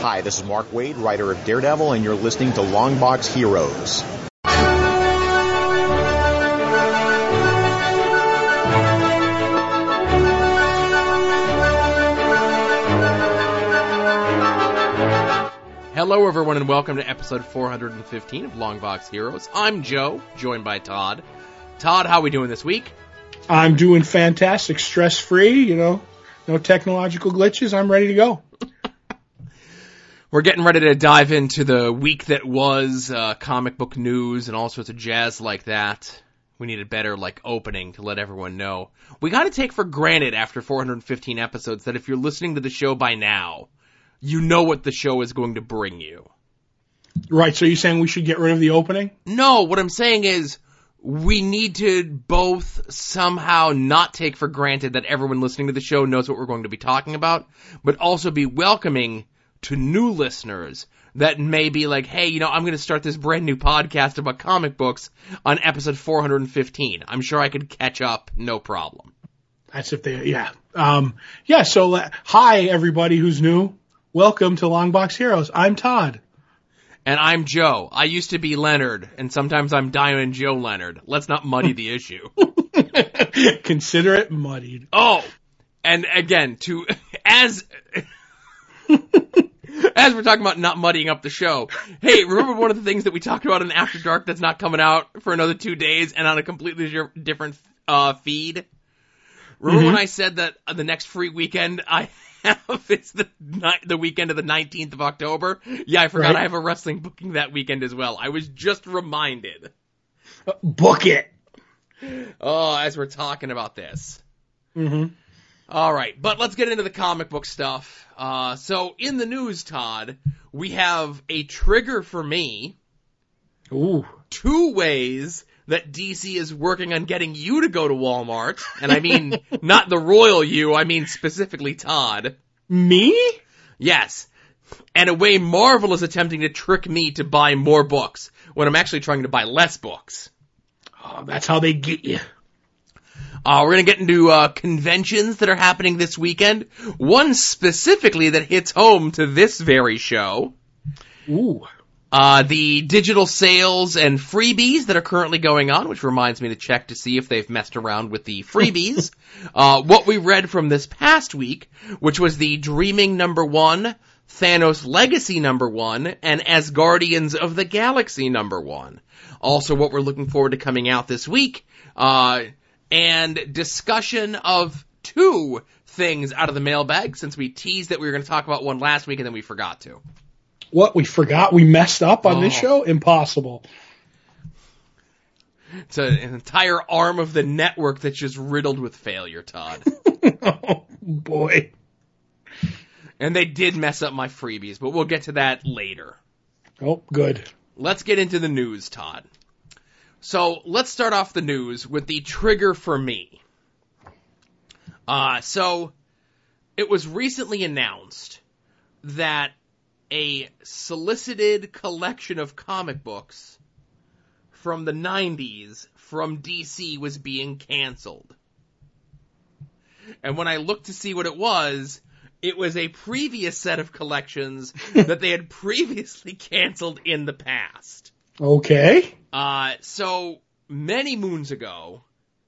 Hi, this is Mark Waid, writer of Daredevil, and you're listening to Longbox Heroes. Hello, everyone, and welcome to episode 415 of Longbox Heroes. I'm Joe, joined by Todd. Todd, how are we doing this week? I'm doing fantastic, stress-free, you know, no technological glitches. I'm ready to go. We're getting ready to dive into the week that was, comic book news and all sorts of jazz like that. We need a better, opening to let everyone know. We gotta take for granted after 415 episodes that if you're listening to the show by now, you know what the show is going to bring you. Right, so you're saying we should get rid of the opening? No, what I'm saying is we need to both somehow not take for granted that everyone listening to the show knows what we're going to be talking about, but also be welcoming to new listeners that may be like, hey, you know, I'm going to start this brand new podcast about comic books on episode 415. I'm sure I could catch up, no problem. That's if they, yeah. So hi, everybody who's new. Welcome to Longbox Heroes. I'm Todd. And I'm Joe. I used to be Leonard, and sometimes I'm Diamond Joe Leonard. Let's not muddy the issue. Consider it muddied. Oh, and again, as we're talking about not muddying up the show, hey, remember one of the things that we talked about in After Dark that's not coming out for another 2 days and on a completely different feed? Remember when I said that the next free weekend I have is the weekend of the 19th of October? Yeah, I forgot. Right? I have a wrestling booking that weekend as well. I was just reminded. Book it! Oh, as we're talking about this. Mm-hmm. All right, but let's get into the comic book stuff. So in the news, Todd, we have a trigger for me. Ooh. 2 ways that DC is working on getting you to go to Walmart. And I mean, not the royal you, I mean specifically Todd. Me? Yes. And a way Marvel is attempting to trick me to buy more books when I'm actually trying to buy less books. Oh, that's how they get you. We're going to get into conventions that are happening this weekend. One specifically that hits home to this very show. Ooh. The digital sales and freebies that are currently going on, which reminds me to check to see if they've messed around with the freebies. What we read from this past week, which was the Dreaming #1, Thanos Legacy #1, and As Guardians of the Galaxy #1. Also what we're looking forward to coming out this week, and discussion of 2 things out of the mailbag, since we teased that we were going to talk about one last week and then we forgot to. What? We forgot? We messed up on this show? Impossible. It's an entire arm of the network that's just riddled with failure, Todd. Oh, boy. And they did mess up my freebies, but we'll get to that later. Oh, good. Let's get into the news, Todd. So let's start off the news with the trigger for me. So it was recently announced that a solicited collection of comic books from the 90s from DC was being canceled. And when I looked to see what it was a previous set of collections that they had previously canceled in the past. Okay. So many moons ago,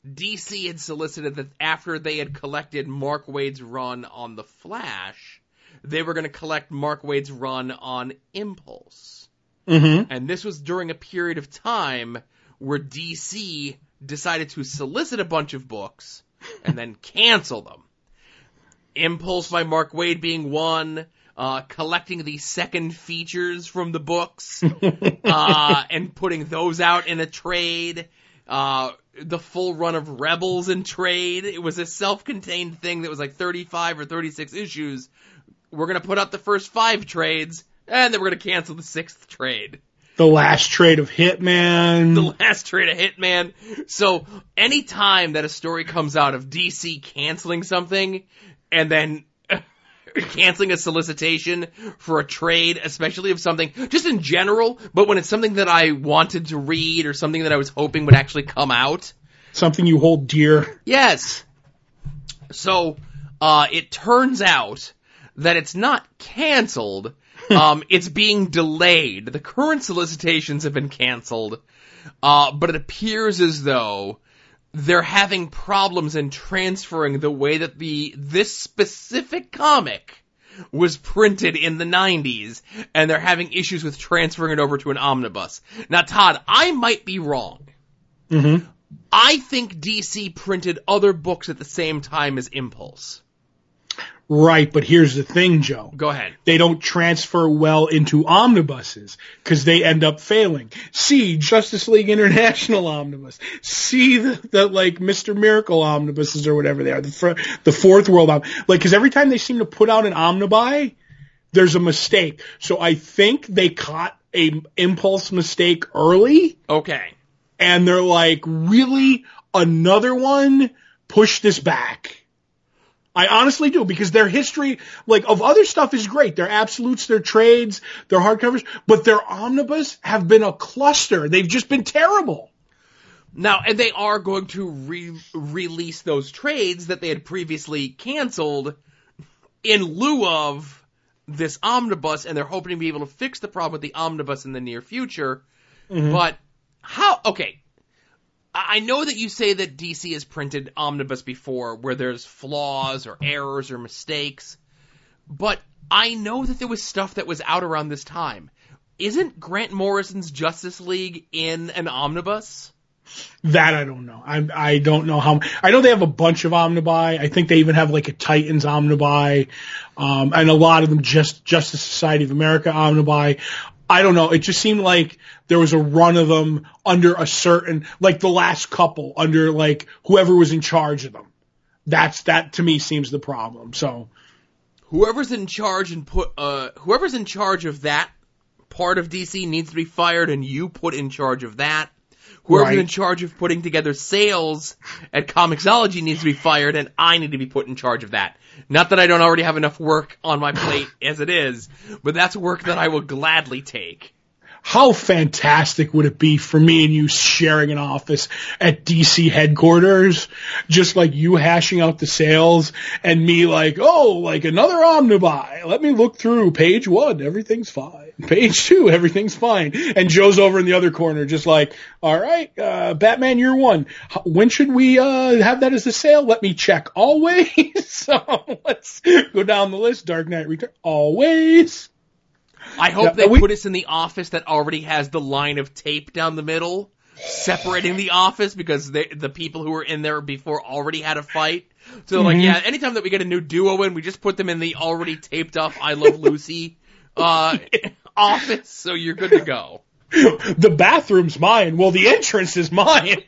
DC had solicited that after they had collected Mark Waid's run on The Flash, they were going to collect Mark Waid's run on Impulse. Mm-hmm. And this was during a period of time where DC decided to solicit a bunch of books and then cancel them. Impulse by Mark Waid being one. Collecting the second features from the books, and putting those out in a trade, the full run of Rebels in trade. It was a self-contained thing that was 35 or 36 issues. We're going to put out the first 5 trades, and then we're going to cancel the 6th trade. The last trade of Hitman. So any time that a story comes out of DC canceling something, and then canceling a solicitation for a trade, especially of something, just in general, but when it's something that I wanted to read or something that I was hoping would actually come out. Something you hold dear. Yes. So, it turns out that it's not canceled. It's being delayed. The current solicitations have been canceled, but it appears as though they're having problems in transferring the way that this specific comic was printed in the 90s, and they're having issues with transferring it over to an omnibus. Now, Todd, I might be wrong. Mm-hmm. I think DC printed other books at the same time as Impulse. Right, but here's the thing, Joe. Go ahead. They don't transfer well into omnibuses because they end up failing. See Justice League International omnibus. See the Mr. Miracle omnibuses or whatever they are. The Fourth World omnibus. Because every time they seem to put out an omnibuy, there's a mistake. So I think they caught an Impulse mistake early. Okay. And they're like, really? Another one? Push this back. I honestly do, because their history, of other stuff is great. Their absolutes, their trades, their hardcovers, but their omnibus have been a cluster. They've just been terrible. Now, and they are going to release those trades that they had previously canceled in lieu of this omnibus, and they're hoping to be able to fix the problem with the omnibus in the near future. Mm-hmm. But how, okay. I know that you say that DC has printed omnibus before where there's flaws or errors or mistakes, but I know that there was stuff that was out around this time. Isn't Grant Morrison's Justice League in an omnibus? That I don't know. I don't know how. I know they have a bunch of omnibuy. I think they even have a Titans omnibuy, and a lot of them just Justice Society of America omnibuy. I don't know. It just seemed like there was a run of them under a certain, the last couple under whoever was in charge of them. That to me seems the problem. So whoever's in charge and whoever's in charge of that part of DC needs to be fired, and you put in charge of that. Whoever's in charge of putting together sales at Comixology needs to be fired, and I need to be put in charge of that. Not that I don't already have enough work on my plate as it is, but that's work that I will gladly take. How fantastic would it be for me and you sharing an office at DC headquarters, just you hashing out the sales and me another omnibuy. Let me look through page 1. Everything's fine. Page 2. Everything's fine. And Joe's over in the other corner just all right, Batman Year One. When should we have that as a sale? Let me check. Always. So let's go down the list. Dark Knight Returns. Always. I hope they put us in the office that already has the line of tape down the middle, separating the office, because the people who were in there before already had a fight. So, mm-hmm. Anytime that we get a new duo in, we just put them in the already taped off I Love Lucy office, so you're good to go. The bathroom's mine. Well, the entrance is mine.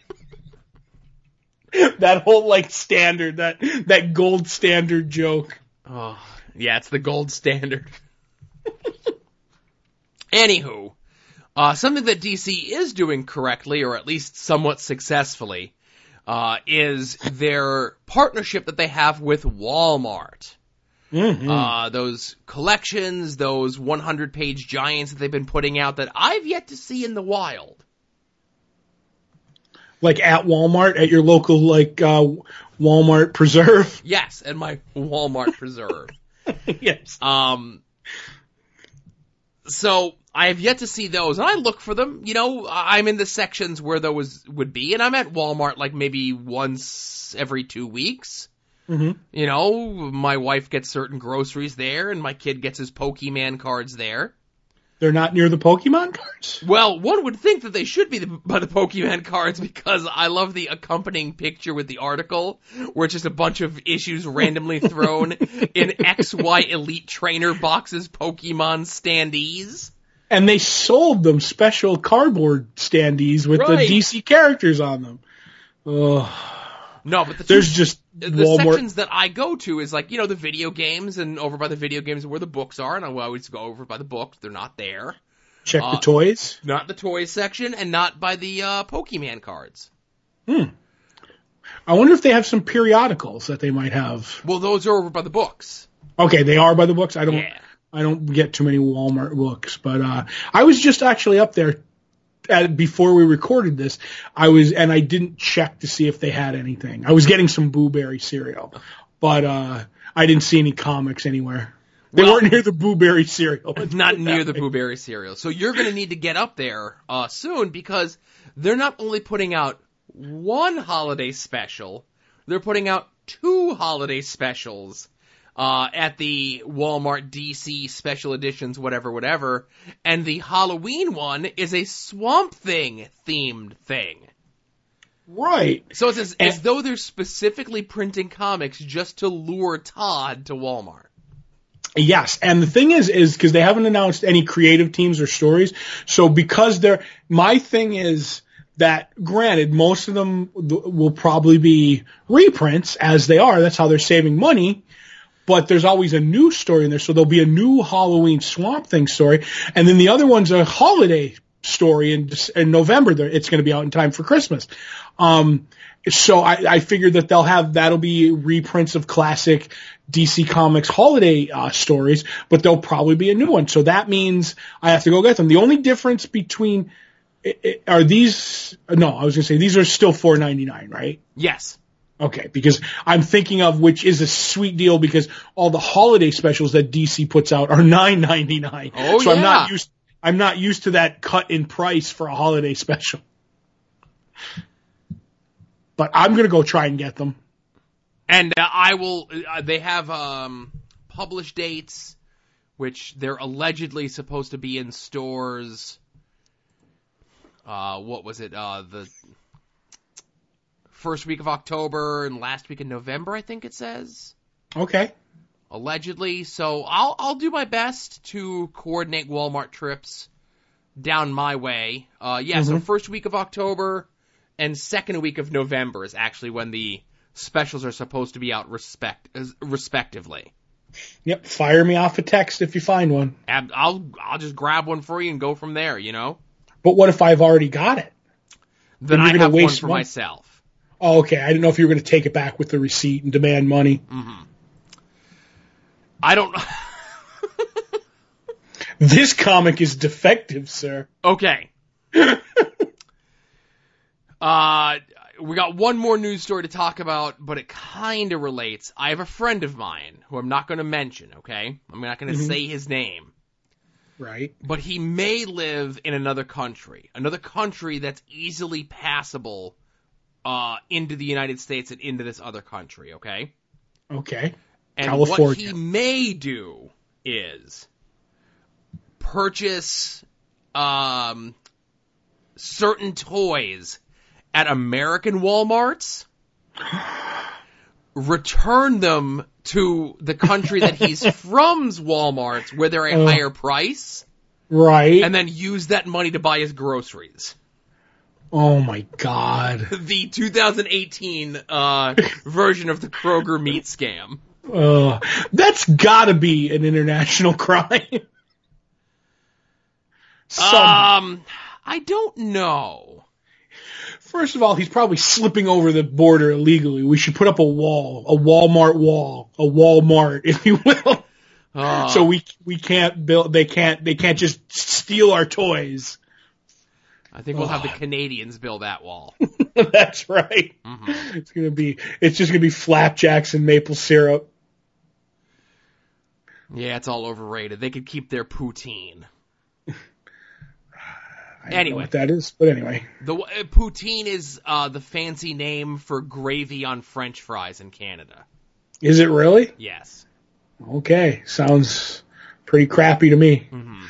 That whole, standard, that gold standard joke. Oh, yeah, it's the gold standard. Anywho, something that DC is doing correctly, or at least somewhat successfully, is their partnership that they have with Walmart. Mm-hmm. Those collections, those 100-page giants that they've been putting out that I've yet to see in the wild. At Walmart, at your local, Walmart Preserve? Yes, at my Walmart Preserve. Yes. So I have yet to see those, and I look for them. I'm in the sections where those would be, and I'm at Walmart maybe once every 2 weeks. Mm-hmm. My wife gets certain groceries there, and my kid gets his Pokemon cards there. They're not near the Pokemon cards? Well, one would think that they should be by the Pokemon cards, because I love the accompanying picture with the article, where it's just a bunch of issues randomly thrown in XY Elite Trainer boxes, Pokemon standees. And they sold them special cardboard standees with the DC characters on them. Ugh. No, but the sections that I go to is the video games, and over by the video games where the books are, and I always go over by the books. They're not there. Check the toys. Not the toys section, and not by the Pokemon cards. Hmm. I wonder if they have some periodicals that they might have. Well, those are over by the books. Okay, they are by the books. I don't get too many Walmart books, but I was just actually up there. Before we recorded this, I didn't check to see if they had anything. I was getting some blueberry cereal, but I didn't see any comics anywhere. They weren't near the blueberry cereal. Not near the blueberry cereal. So you're going to need to get up there soon, because they're not only putting out one holiday special, they're putting out two holiday specials at the Walmart DC special editions, whatever. And the Halloween one is a Swamp Thing themed thing. Right. So it's as though they're specifically printing comics just to lure Todd to Walmart. Yes, and the thing is because they haven't announced any creative teams or stories. So because they're, my thing is that, granted, most of them will probably be reprints as they are. That's how they're saving money. But there's always a new story in there. So there'll be a new Halloween Swamp Thing story. And then the other one's a holiday story in November. It's going to be out in time for Christmas. So I figured that that'll be reprints of classic DC Comics holiday stories, but there'll probably be a new one. So that means I have to go get them. The only difference between are these? No, I was going to say these are still $4.99, right? Yes. Okay, because I'm thinking of which is a sweet deal because all the holiday specials that DC puts out are $9.99. Oh, so yeah. I'm not used to that cut in price for a holiday special. But I'm going to go try and get them. And I will – they have published dates, which they're allegedly supposed to be in stores. What was it? The first week of October and last week of November, I think it says. Okay. Allegedly. So I'll do my best to coordinate Walmart trips down my way. So first week of October and second week of November is actually when the specials are supposed to be out respectively. Yep, fire me off a text if you find one. I'll just grab one for you and go from there, you know? But what if I've already got it? Then I have one for myself. Oh, okay. I didn't know if you were going to take it back with the receipt and demand money. Mm-hmm. I don't... This comic is defective, sir. Okay. We got one more news story to talk about, but it kind of relates. I have a friend of mine who I'm not going to mention, okay? I'm not going to say his name. Right. But he may live in another country that's easily passable into the United States and into this other country, okay? Okay. And California. What he may do is purchase certain toys at American Walmarts, return them to the country that he's from's Walmarts, where they're a higher price. Right. And then use that money to buy his groceries. Oh my God. The 2018 version of the Kroger meat scam. That's gotta be an international crime. I don't know. First of all, he's probably slipping over the border illegally. We should put up a Walmart, if you will. So we can't build. They can't just steal our toys. I think we'll have the Canadians build that wall. That's right. Mm-hmm. It's just gonna be flapjacks and maple syrup. Yeah, it's all overrated. They could keep their poutine. I don't know what that is, but anyway. The poutine is the fancy name for gravy on French fries in Canada. Is it really? Yes. Okay. Sounds pretty crappy to me. Mm-hmm.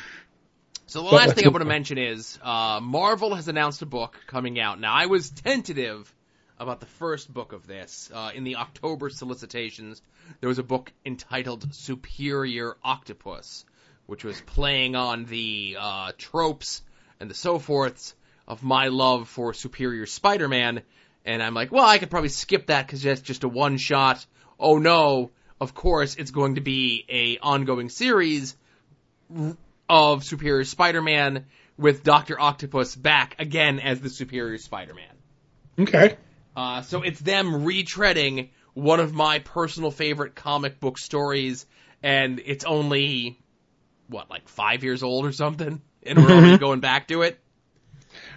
So the last thing I want to mention is Marvel has announced a book coming out. Now, I was tentative about the first book of this. In the October solicitations, there was a book entitled Superior Octopus, which was playing on the tropes and the so forths of my love for Superior Spider-Man. And I'm like, well, I could probably skip that because that's just a one-shot. Oh, no. Of course, it's going to be a ongoing series of Superior Spider-Man with Doctor Octopus back again as the Superior Spider-Man. Okay. So it's them retreading one of my personal favorite comic book stories. And it's only, 5 years old or something? And we're already going back to it.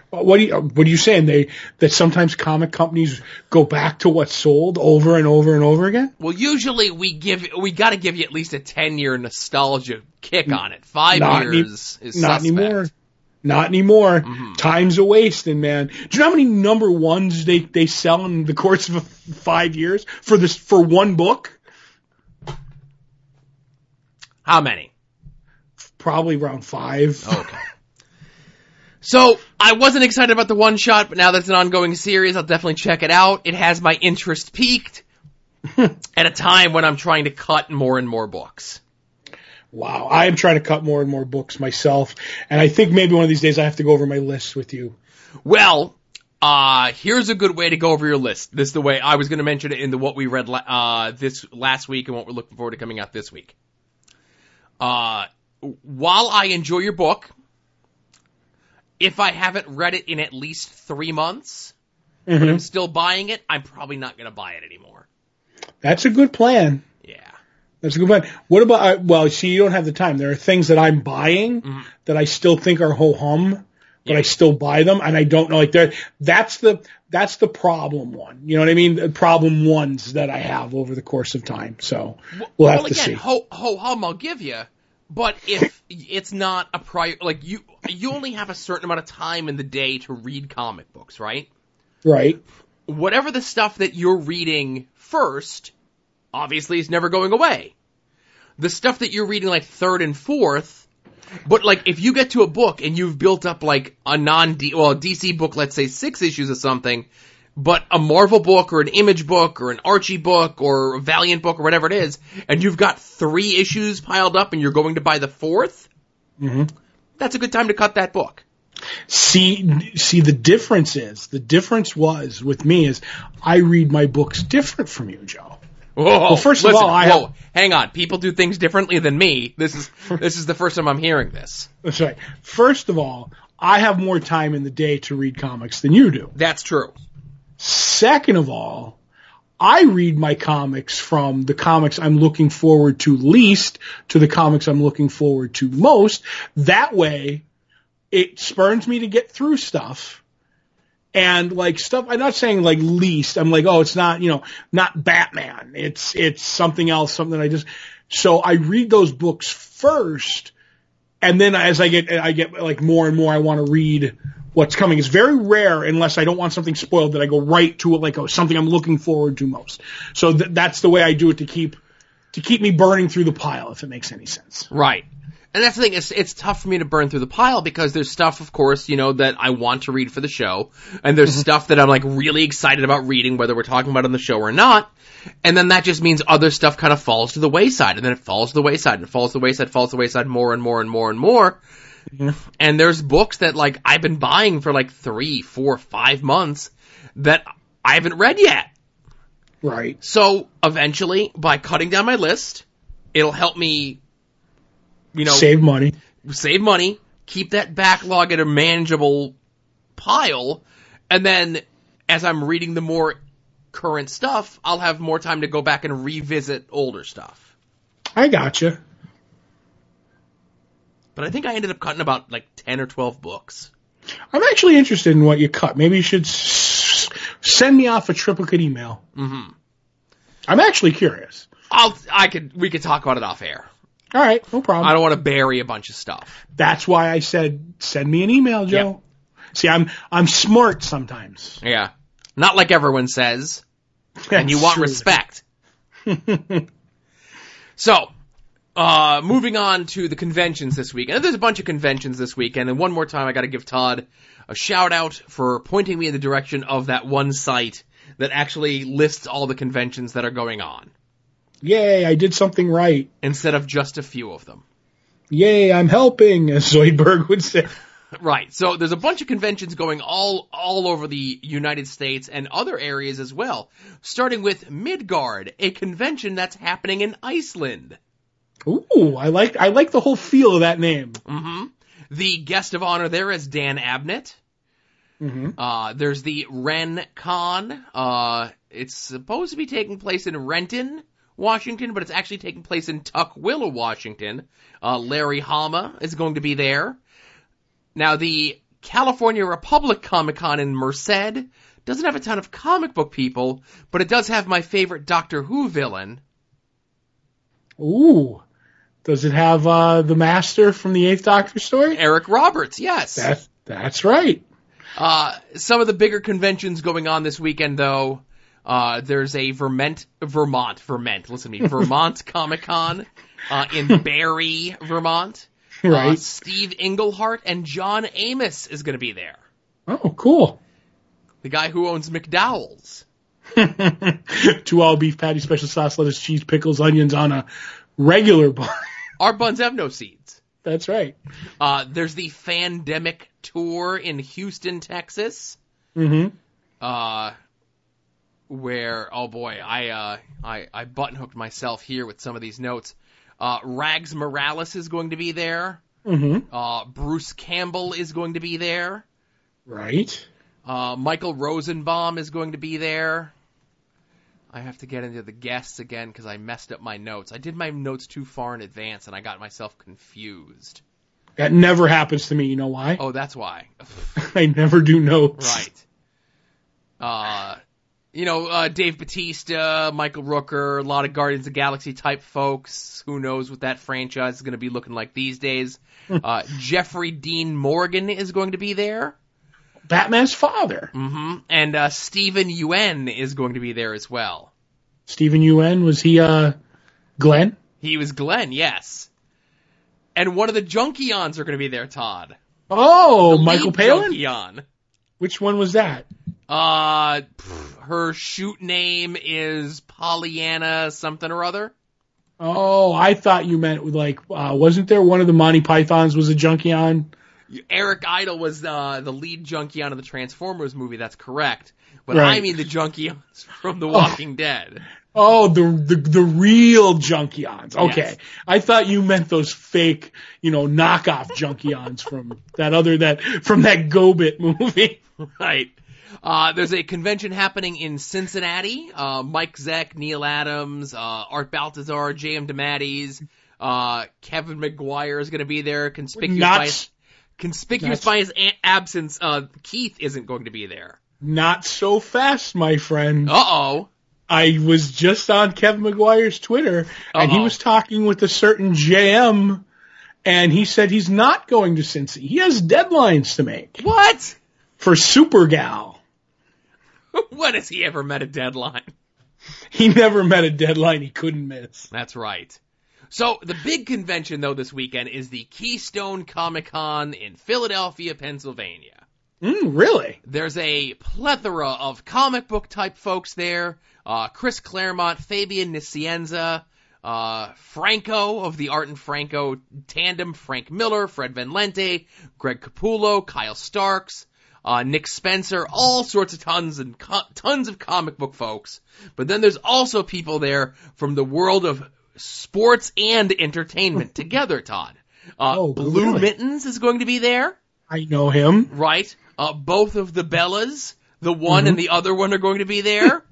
What are you saying? That sometimes comic companies go back to what's sold over and over and over again? Well, usually we got to give you at least a 10-year nostalgia kick on it. 5 years is not suspect. Not anymore. Mm-hmm. Time's a wasting, man. Do you know how many number ones they sell in the course of 5 years for one book? How many? Probably around five. Okay. So I wasn't excited about the one shot, but now that it's an ongoing series, I'll definitely check it out. It has my interest peaked at a time when I'm trying to cut more and more books. Wow, I am trying to cut more and more books myself, and I think maybe one of these days I have to go over my list with you. Well, here's a good way to go over your list. This is the way I was going to mention it in the what we read this last week and what we're looking forward to coming out this week. While I enjoy your book, if I haven't read it in at least 3 months, mm-hmm. but I'm still buying it, I'm probably not going to buy it anymore. That's a good plan. Yeah. That's a good plan. What about, well, see, you don't have the time. There are things that I'm buying mm-hmm. that I still think are ho-hum, but yeah. I still buy them, and I don't know. Like, that's the problem one. You know what I mean? The problem ones that I have over the course of time. So we'll have to see. Ho-hum I'll give you, but if it's not a prior, like, you only have a certain amount of time in the day to read comic books, right? Right. Whatever the stuff that you're reading first, obviously, is never going away. The stuff that you're reading, like, third and fourth, but, like, if you get to a book and you've built up, like, a DC book, let's say 6 issues or something, but a Marvel book or an Image book or an Archie book or a Valiant book or whatever it is, and you've got 3 issues piled up and you're going to buy the fourth, mm-hmm. that's a good time to cut that book. See, the difference was with me is I read my books different from you, Joe. Well, first of all, hang on. People do things differently than me. This is the first time I'm hearing this. That's right. First of all, I have more time in the day to read comics than you do. That's true. Second of all, I read my comics from the comics I'm looking forward to least to the comics I'm looking forward to most. That way, it spurns me to get through stuff. And, like, stuff, I'm not saying, like, least. I'm like, oh, it's not, you know, not Batman. It's something else, something I just. So I read those books first, and then as I get, like, more and more I want to read what's coming. It's very rare, unless I don't want something spoiled, that I go right to it, like, oh, something I'm looking forward to most. So that's the way I do it to keep me burning through the pile, if it makes any sense. Right. And that's the thing, it's tough for me to burn through the pile because there's stuff, of course, you know, that I want to read for the show, and there's mm-hmm. stuff that I'm, like, really excited about reading, whether we're talking about it on the show or not, and then that just means other stuff kind of falls to the wayside, and then it falls to the wayside, and falls to the wayside more and more and more and more, mm-hmm. and there's books that, like, I've been buying for, like, 3, 4, 5 months that I haven't read yet. Right. So, eventually, by cutting down my list, it'll help me, you know, save money, keep that backlog at a manageable pile, and then as I'm reading the more current stuff, I'll have more time to go back and revisit older stuff. I gotcha. But I think I ended up cutting about, like, 10 or 12 books. I'm actually interested in what you cut. Maybe you should send me off a triplicate email. Mm-hmm. I'm actually curious. We could talk about it off air. All right, no problem. I don't want to bury a bunch of stuff. That's why I said, send me an email, Joe. Yep. See, I'm smart sometimes. Yeah. Not like everyone says. That's and you want true. Respect. So, moving on to the conventions this week. And there's a bunch of conventions this week. And one more time, I got to give Todd a shout out for pointing me in the direction of that one site that actually lists all the conventions that are going on. Yay, I did something right. Instead of just a few of them. Yay, I'm helping, as Zoidberg would say. Right, so there's a bunch of conventions going all over the United States and other areas as well, starting with Midgard, a convention that's happening in Iceland. Ooh, I like the whole feel of that name. Mm-hmm. The guest of honor there is Dan Abnett. Mm-hmm. There's the Ren Con. It's supposed to be taking place in Renton, Washington, but it's actually taking place in Tuckwila, Washington. Larry Hama is going to be there. Now, the California Republic Comic-Con in Merced. Doesn't have a ton of comic book people, but it does have my favorite Doctor Who villain. Ooh. Does it have the Master from the Eighth Doctor story? Eric Roberts, yes. That's right. Some of the bigger conventions going on this weekend, though, there's a Vermont Comic-Con in Barrie, Vermont. Right. Steve Englehart and John Amos is going to be there. Oh, cool. The guy who owns McDowell's. 2 all beef patty, special sauce, lettuce, cheese, pickles, onions on a regular bun. Our buns have no seeds. That's right. There's the Fandemic Tour in Houston, Texas. Mm-hmm. Where, oh boy, I button-hooked myself here with some of these notes. Rags Morales is going to be there. Mm-hmm. Bruce Campbell is going to be there. Right. Michael Rosenbaum is going to be there. I have to get into the guests again because I messed up my notes. I did my notes too far in advance, and I got myself confused. That never happens to me. You know why? Oh, that's why. I never do notes. Right. Dave Bautista, Michael Rooker, a lot of Guardians of the Galaxy type folks. Who knows what that franchise is going to be looking like these days. Jeffrey Dean Morgan is going to be there. Batman's father. Mm-hmm. And Steven Yeun is going to be there as well. Steven Yeun, was he Glenn? He was Glenn, yes. And one of the Junkions are going to be there, Todd. Oh, the Michael Palin? Junkion. Which one was that? Her shoot name is Pollyanna something or other. Oh, I thought you meant like, wasn't there one of the Monty Pythons was a Junkion? Eric Idle was the lead Junkion of the Transformers movie, that's correct. But right. I mean the Junkions from The Walking Dead. Oh, the real Junkions. Okay. Yes. I thought you meant those fake, knockoff Junkions from that Go-Bit movie. Right. There's a convention happening in Cincinnati. Mike Zeck, Neil Adams, Art Baltazar, J.M. DeMatteis, Kevin McGuire is going to be there, conspicuous by his absence. Keith isn't going to be there. Not so fast, my friend. Uh-oh. I was just on Kevin McGuire's Twitter, and he was talking with a certain JM, and he said he's not going to Cincy. He has deadlines to make. What? For Supergal. When has he ever met a deadline? He never met a deadline he couldn't miss. That's right. So the big convention, though, this weekend is the Keystone Comic-Con in Philadelphia, Pennsylvania. Really? There's a plethora of comic book-type folks there. Chris Claremont, Fabian Nicienza, Franco of the Art and Franco tandem, Frank Miller, Fred Van Lente, Greg Capullo, Kyle Starks, Nick Spencer, all sorts of tons of comic book folks. But then there's also people there from the world of sports and entertainment together, Todd. Blue really? Mittens is going to be there. I know him. Right. Both of the Bellas, the one and the other one, are going to be there.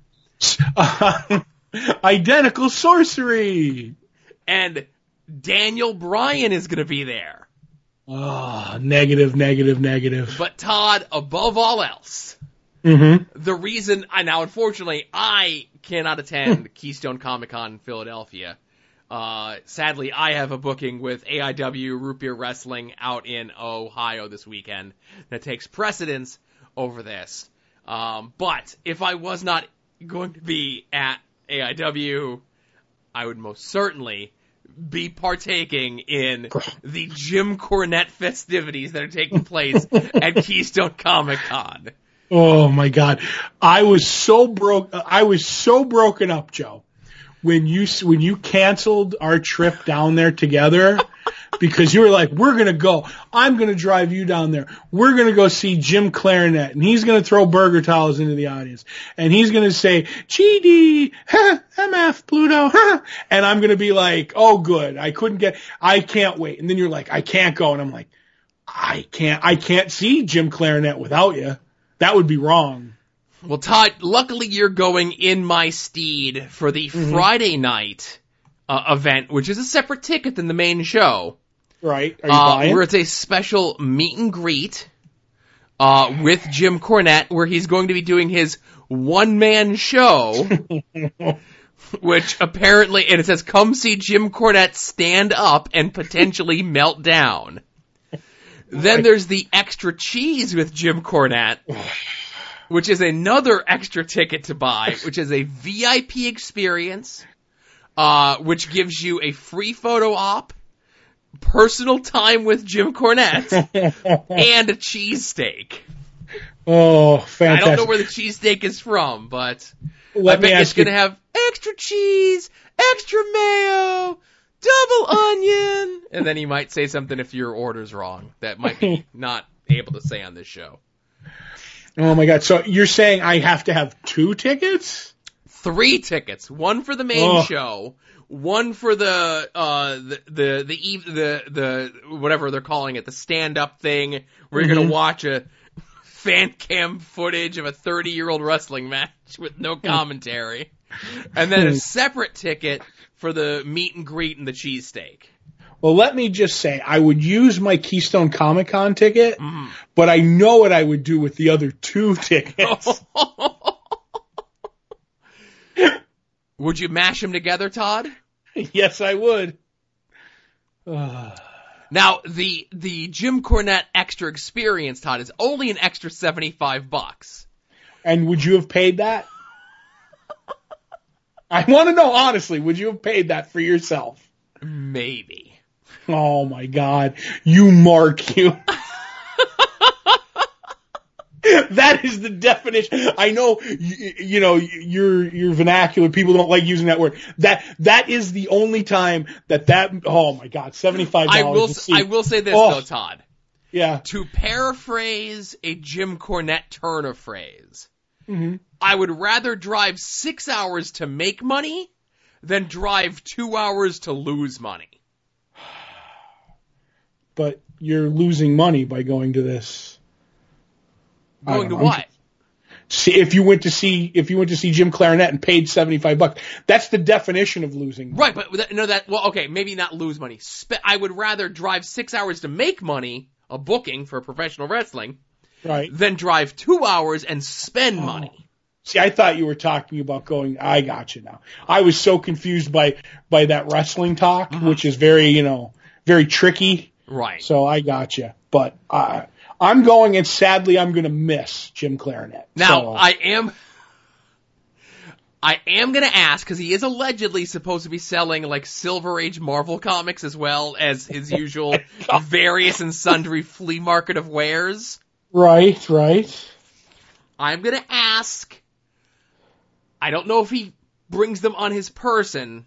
Identical Sorcery. And Daniel Bryan is going to be there. Ah, negative. But Todd, above all else, the reason unfortunately, I cannot attend Keystone Comic-Con in Philadelphia. Sadly, I have a booking with AIW Root Beer Wrestling out in Ohio this weekend that takes precedence over this. But if I was not going to be at AIW, I would most certainly be partaking in the Jim Cornette festivities that are taking place at Keystone Comic-Con. Oh my God. I was so broken up, Joe. When you canceled our trip down there together, because you were like, we're going to go. I'm going to drive you down there. We're going to go see Jim Clarinet, and he's going to throw burger towels into the audience. And he's going to say, GD, MF, Pluto, and I'm going to be like, oh, good. I can't wait. And then you're like, I can't go. And I'm like, I can't see Jim Clarinet without you. That would be wrong. Well, Todd, luckily you're going in my stead for the Friday night event, which is a separate ticket than the main show. Right. Are you buying? Where it's a special meet and greet with Jim Cornette, where he's going to be doing his one-man show, which apparently, and it says, come see Jim Cornette stand up and potentially melt down. Then there's the extra cheese with Jim Cornette, which is another extra ticket to buy, which is a VIP experience, which gives you a free photo op, personal time with Jim Cornette, and a cheesesteak. Oh, fantastic. I don't know where the cheesesteak is from, but I bet it's going to have extra cheese, extra mayo, double onion. And then he might say something if your order's wrong that might be not able to say on this show. Oh, my God. So you're saying I have to have 2 tickets? 3 tickets. One for the main show. One for the whatever they're calling it, the stand-up thing, where you're going to watch a fan cam footage of a 30-year-old wrestling match with no commentary. And then a separate ticket for the meet and greet and the cheesesteak. Well, let me just say, I would use my Keystone Comic-Con ticket, but I know what I would do with the other 2 tickets. Would you mash them together, Todd? Yes, I would. Now, the Jim Cornette extra experience, Todd, is only an extra $75. And would you have paid that? I want to know, honestly, would you have paid that for yourself? Maybe. Oh, my God. You, Mark, you. That is the definition. I know, you know, your vernacular. People don't like using that word. That is the only time that, oh my God, $75. I will say this though, Todd. Yeah. To paraphrase a Jim Cornette Turner phrase, I would rather drive 6 hours to make money than drive 2 hours to lose money. But you're losing money by going to this. Going to what? See, if you went to see Jim Clarinet and paid $75, that's the definition of losing money. Right, but maybe not lose money. I would rather drive 6 hours to make money, a booking for professional wrestling, right, than drive 2 hours and spend money. See, I thought you were talking about going. I got you now. I was so confused by that wrestling talk, which is very, very tricky. Right. So I got you, but I'm going, and sadly, I'm going to miss Jim Clarinet. Now, so. I am going to ask, because he is allegedly supposed to be selling, like, Silver Age Marvel comics as well as his usual various and sundry flea market of wares. Right. I'm going to ask. I don't know if he brings them on his person,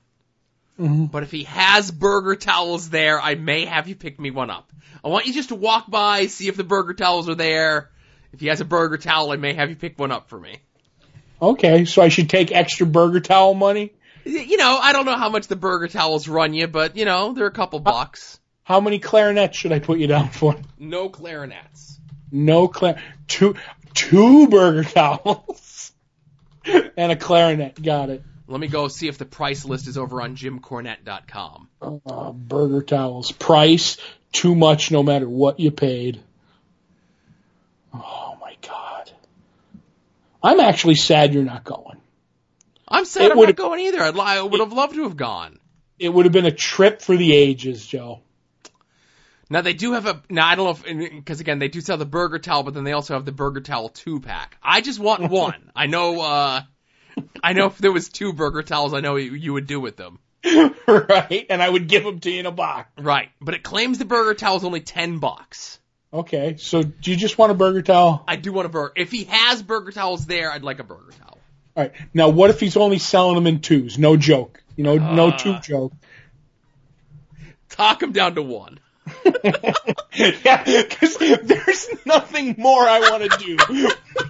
but if he has burger towels there, I may have you pick me one up. I want you just to walk by, see if the burger towels are there. If he has a burger towel, I may have you pick one up for me. Okay, so I should take extra burger towel money? I don't know how much the burger towels run you, but, they're a couple bucks. How many clarinets should I put you down for? No clarinets. Two burger towels and a clarinet. Got it. Let me go see if the price list is over on JimCornette.com. Burger towels. Price, too much no matter what you paid. Oh, my God. I'm actually sad you're not going. I'm sad I'm not going either. I would have loved to have gone. It would have been a trip for the ages, Joe. Now, they do have I don't know if, because, again, they do sell the burger towel, but then they also have the burger towel 2-pack. I just want one. I know if there was 2 burger towels, I know what you would do with them. Right, and I would give them to you in a box. Right, but it claims the burger towel is only $10. Okay, so do you just want a burger towel? I do want a burger. If he has burger towels there, I'd like a burger towel. All right, now what if he's only selling them in 2s? No joke. No 2 joke. Talk him down to 1. Yeah, because there's nothing more I want to do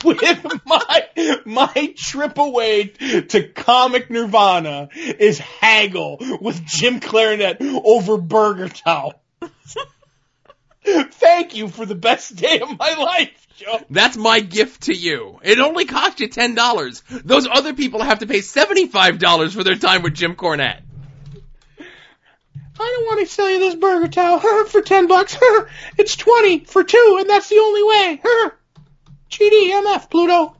with my trip away to comic nirvana is haggle with Jim Clarinet over burger towel. Thank you for the best day of my life, Joe. That's my gift to you. It only cost you $10. Those other people have to pay $75 for their time with Jim Cornette. I don't want to sell you this burger towel for $10. It's $20 for 2, and that's the only way. GDMF, Pluto.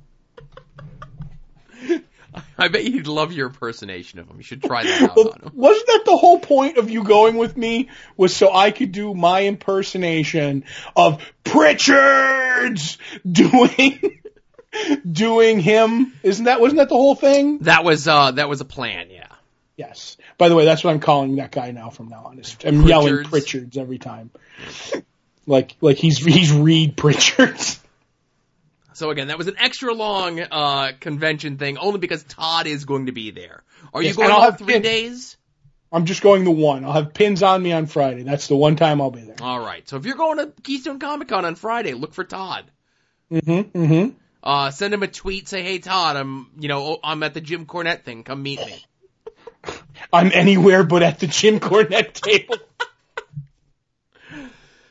I bet you'd love your impersonation of him. You should try that out on him. Wasn't that the whole point of you going with me, was so I could do my impersonation of Pritchard's doing him? Wasn't that the whole thing? That was a plan, yeah. Yes. By the way, that's what I'm calling that guy now from now on. I'm yelling Pritchard's every time. Like he's Reed Pritchard's. So again, that was an extra long convention thing, only because Todd is going to be there. Are you going all 3 days? I'm just going the one. I'll have pins on me on Friday. That's the one time I'll be there. All right. So if you're going to Keystone Comic-Con on Friday, look for Todd. Mm-hmm. Mm-hmm. Send him a tweet. Say, hey Todd, I'm at the Jim Cornette thing. Come meet me. I'm anywhere but at the Jim Cornette table.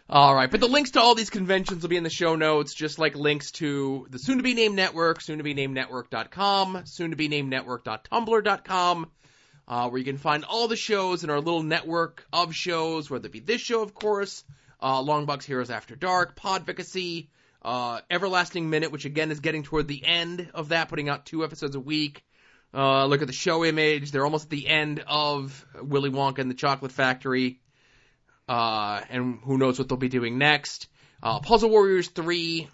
All right, but the links to all these conventions will be in the show notes, just like links to the soon-to-be-named network, soon-to-be-named network.com, soon-to-be-named network.tumblr.com, where you can find all the shows in our little network of shows, whether it be this show, of course, Longbox Heroes After Dark, Podvocacy, Everlasting Minute, which again is getting toward the end of that, putting out 2 episodes a week. Look at the show image. They're almost at the end of Willy Wonka and the Chocolate Factory. And who knows what they'll be doing next. Puzzle Warriors 3,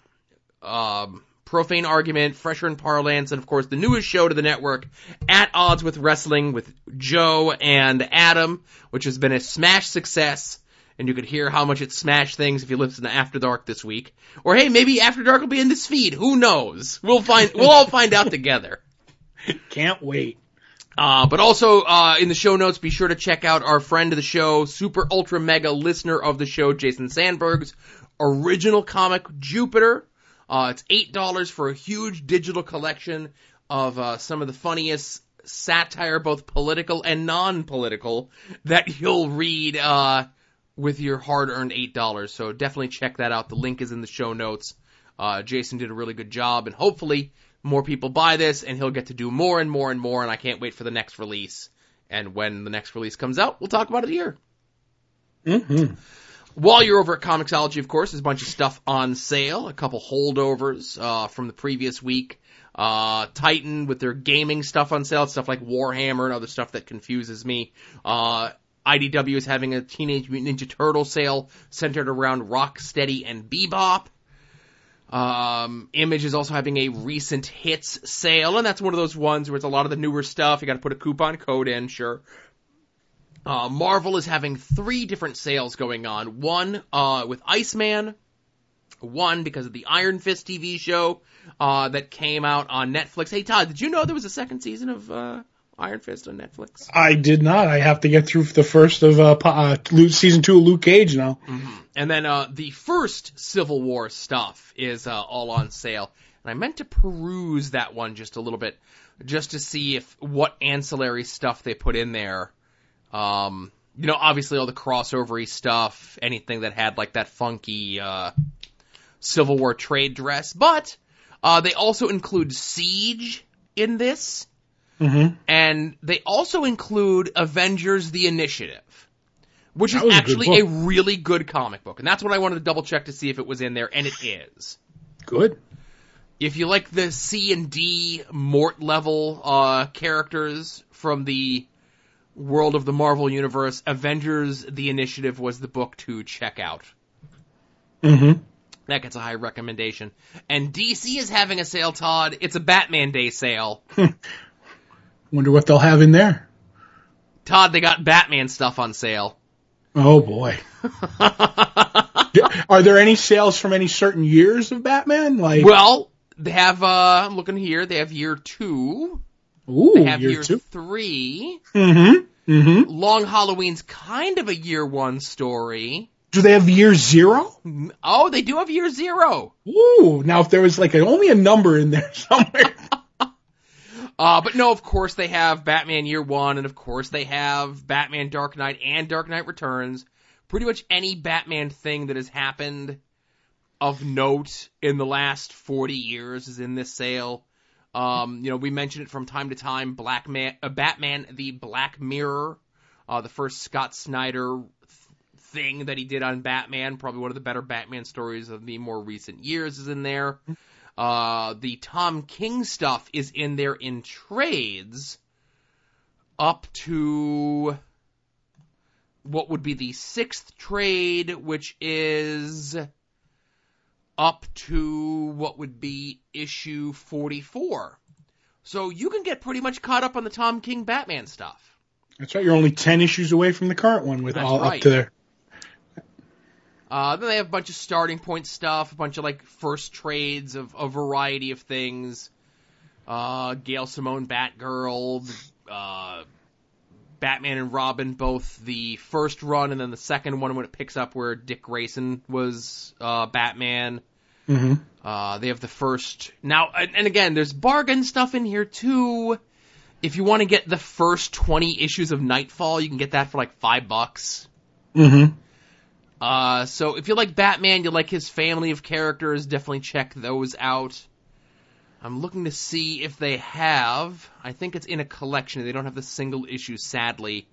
Profane Argument, Fresher in Parlance, and of course the newest show to the network, At Odds with Wrestling with Joe and Adam, which has been a smash success, and you could hear how much it smashed things if you listen to After Dark this week. Or hey, maybe After Dark will be in this feed, who knows? We'll all find out together. Can't wait. But also, in the show notes, be sure to check out our friend of the show, super ultra mega listener of the show, Jason Sandberg's original comic, Jupiter. It's $8 for a huge digital collection of, some of the funniest satire, both political and non-political, that you'll read, with your hard-earned $8. So definitely check that out. The link is in the show notes. Jason did a really good job, and hopefully more people buy this, and he'll get to do more and more and more, and I can't wait for the next release. And when the next release comes out, we'll talk about it here. Mm-hmm. While you're over at Comixology, of course, there's a bunch of stuff on sale, a couple holdovers from the previous week. Titan with their gaming stuff on sale, stuff like Warhammer and other stuff that confuses me. IDW is having a Teenage Mutant Ninja Turtle sale centered around Rocksteady and Bebop. Image is also having a recent hits sale, and that's one of those ones where it's a lot of the newer stuff. You gotta put a coupon code in, sure. Marvel is having 3 different sales going on. One, with Iceman. One, because of the Iron Fist TV show, that came out on Netflix. Hey Todd, did you know there was a 2nd season of, Iron Fist on Netflix? I did not. I have to get through the first of season 2 of Luke Cage now. Mm-hmm. And then the first Civil War stuff is all on sale. And I meant to peruse that one just a little bit, just to see what ancillary stuff they put in there. Obviously all the crossover-y stuff, anything that had like that funky Civil War trade dress. But they also include Siege in this. Mm-hmm. And they also include Avengers The Initiative, which is actually a really good comic book. And that's what I wanted to double check to see if it was in there, and it is. Good. If you like the C and D Mort level characters from the world of the Marvel Universe, Avengers The Initiative was the book to check out. Mm-hmm. That gets a high recommendation. And DC is having a sale, Todd. It's a Batman Day sale. Wonder what they'll have in there. Todd, they got Batman stuff on sale. Oh, boy. Are there any sales from any certain years of Batman? Well, they have, I'm looking here, they have year 2. Ooh, they have year 3. Mm-hmm, mm-hmm. Long Halloween's kind of a year 1 story. Do they have year 0? Oh, they do have year 0. Ooh, now if there was like only a number in there somewhere. But no, of course they have Batman Year One, and of course they have Batman Dark Knight and Dark Knight Returns. Pretty much any Batman thing that has happened of note in the last 40 years is in this sale. We mention it from time to time, Batman the Black Mirror, the first Scott Snyder thing that he did on Batman, probably one of the better Batman stories of the more recent years is in there. The Tom King stuff is in there in trades up to what would be the 6th trade, which is up to what would be issue 44. So you can get pretty much caught up on the Tom King Batman stuff. That's right. You're only 10 issues away from the current one with up to there. Then they have a bunch of starting point stuff, a bunch of like first trades of a variety of things. Gail Simone Batgirl, Batman and Robin, both the first run and then the second one when it picks up where Dick Grayson was Batman. Mm-hmm. They have the first now, and again, there's bargain stuff in here too. If you want to get the first 20 issues of Nightfall, you can get that for like $5. Mm-hmm. So if you like Batman, you like his family of characters, definitely check those out. I'm looking to see if they have. I think it's in a collection. They don't have the single issue, sadly,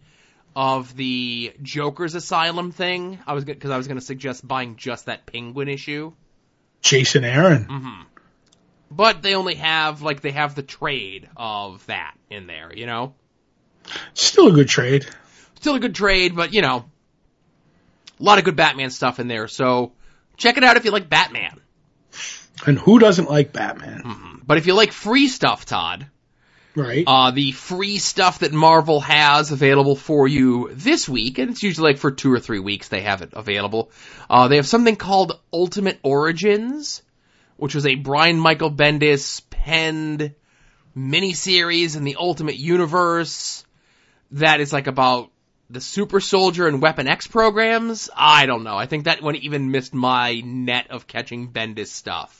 of the Joker's Asylum thing. Because I was going to suggest buying just that Penguin issue. Jason Aaron. Mm-hmm. But they only have, like, they have the trade of that in there, you know? Still a good trade. Still a good trade, but, you know, a lot of good Batman stuff in there. So check it out if you like Batman. And who doesn't like Batman? Mm-hmm. But if you like free stuff, Todd. Right. The free stuff that Marvel has available for you this week, and it's usually like for 2 or 3 weeks they have it available. They have something called Ultimate Origins, which was a Brian Michael Bendis penned miniseries in the Ultimate Universe that is like about the Super Soldier and Weapon X programs. I don't know. I think that one even missed my net of catching Bendis stuff.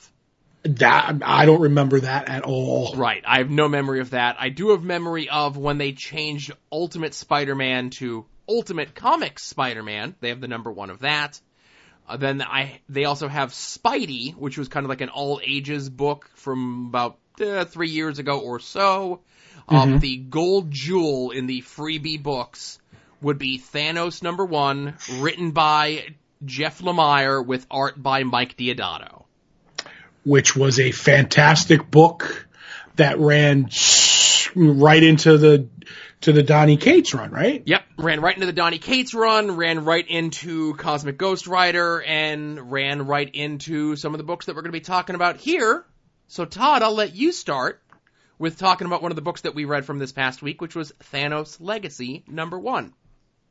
That I don't remember that at all. Right. I have no memory of that. I do have memory of when they changed Ultimate Spider-Man to Ultimate Comics Spider-Man. They have the #1 of that. Then they also have Spidey, which was kind of like an all-ages book from about 3 years ago or so. Mm-hmm. The gold jewel in the freebie books would be Thanos #1, written by Jeff Lemire with art by Mike Diodato. Which was a fantastic book that ran right into the Donny Cates run, right? Yep, ran right into the Donny Cates run, ran right into Cosmic Ghost Rider, and ran right into some of the books that we're going to be talking about here. So, Todd, I'll let you start with talking about one of the books that we read from this past week, which was Thanos Legacy #1.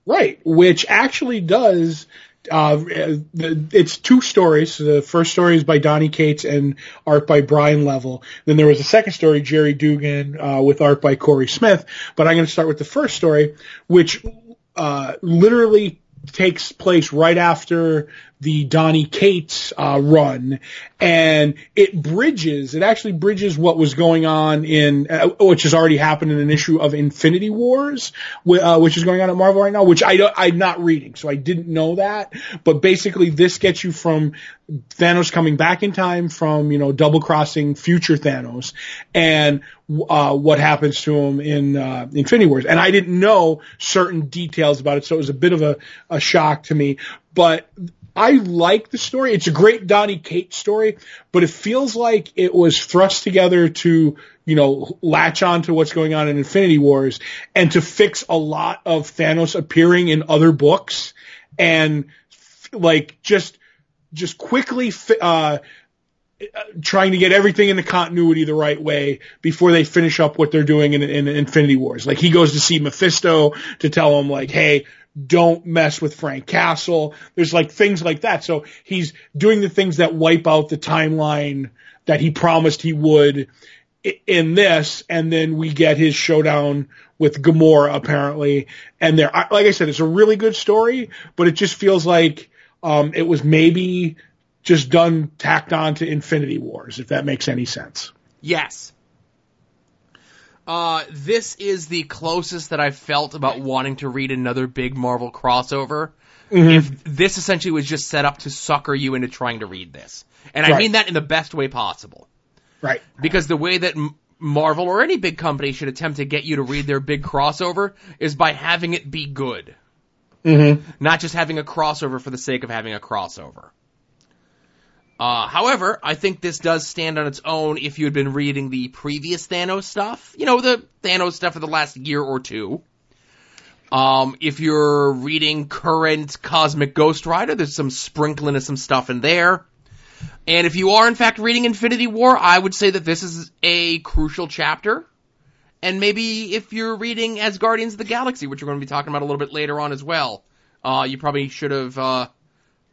Right, which actually does... it's 2 stories. The first story is by Donny Cates and art by Brian Level. Then there was a second story, Jerry Dugan, with art by Corey Smith. But I'm going to start with the first story, which literally takes place right after the Donny Cates run, and it actually bridges what was going on in which has already happened in an issue of Infinity Wars, which is going on at Marvel right now, which I'm not reading, so I didn't know that. But basically this gets you from Thanos coming back in time from, you know, double crossing future Thanos and what happens to him in Infinity Wars. And I didn't know certain details about it, so it was a bit of a shock to me. But I like the story. It's a great Donny Cates story, but it feels like it was thrust together to, you know, latch on to what's going on in Infinity Wars and to fix a lot of Thanos appearing in other books and like just quickly trying to get everything in the continuity the right way before they finish up what they're doing in Infinity Wars. Like he goes to see Mephisto to tell him like, hey, don't mess with Frank Castle. There's like things like that. So he's doing the things that wipe out the timeline that he promised he would in this. And then we get his showdown with Gamora apparently. And there, like I said, it's a really good story, but it just feels like, it was maybe just done tacked on to Infinity Wars, if that makes any sense. Yes. This is the closest that I've felt about wanting to read another big Marvel crossover. Mm-hmm. If this essentially was just set up to sucker you into trying to read this. And I mean that in the best way possible. Right. Because the way that Marvel or any big company should attempt to get you to read their big crossover is by having it be good. Mm-hmm. Not just having a crossover for the sake of having a crossover. However, I think this does stand on its own if you had been reading the previous Thanos stuff. You know, the Thanos stuff of the last year or two. If you're reading current Cosmic Ghost Rider, there's some sprinkling of some stuff in there. And if you are, in fact, reading Infinity War, I would say that this is a crucial chapter. And maybe if you're reading as Guardians of the Galaxy, which we're going to be talking about a little bit later on as well, you probably should have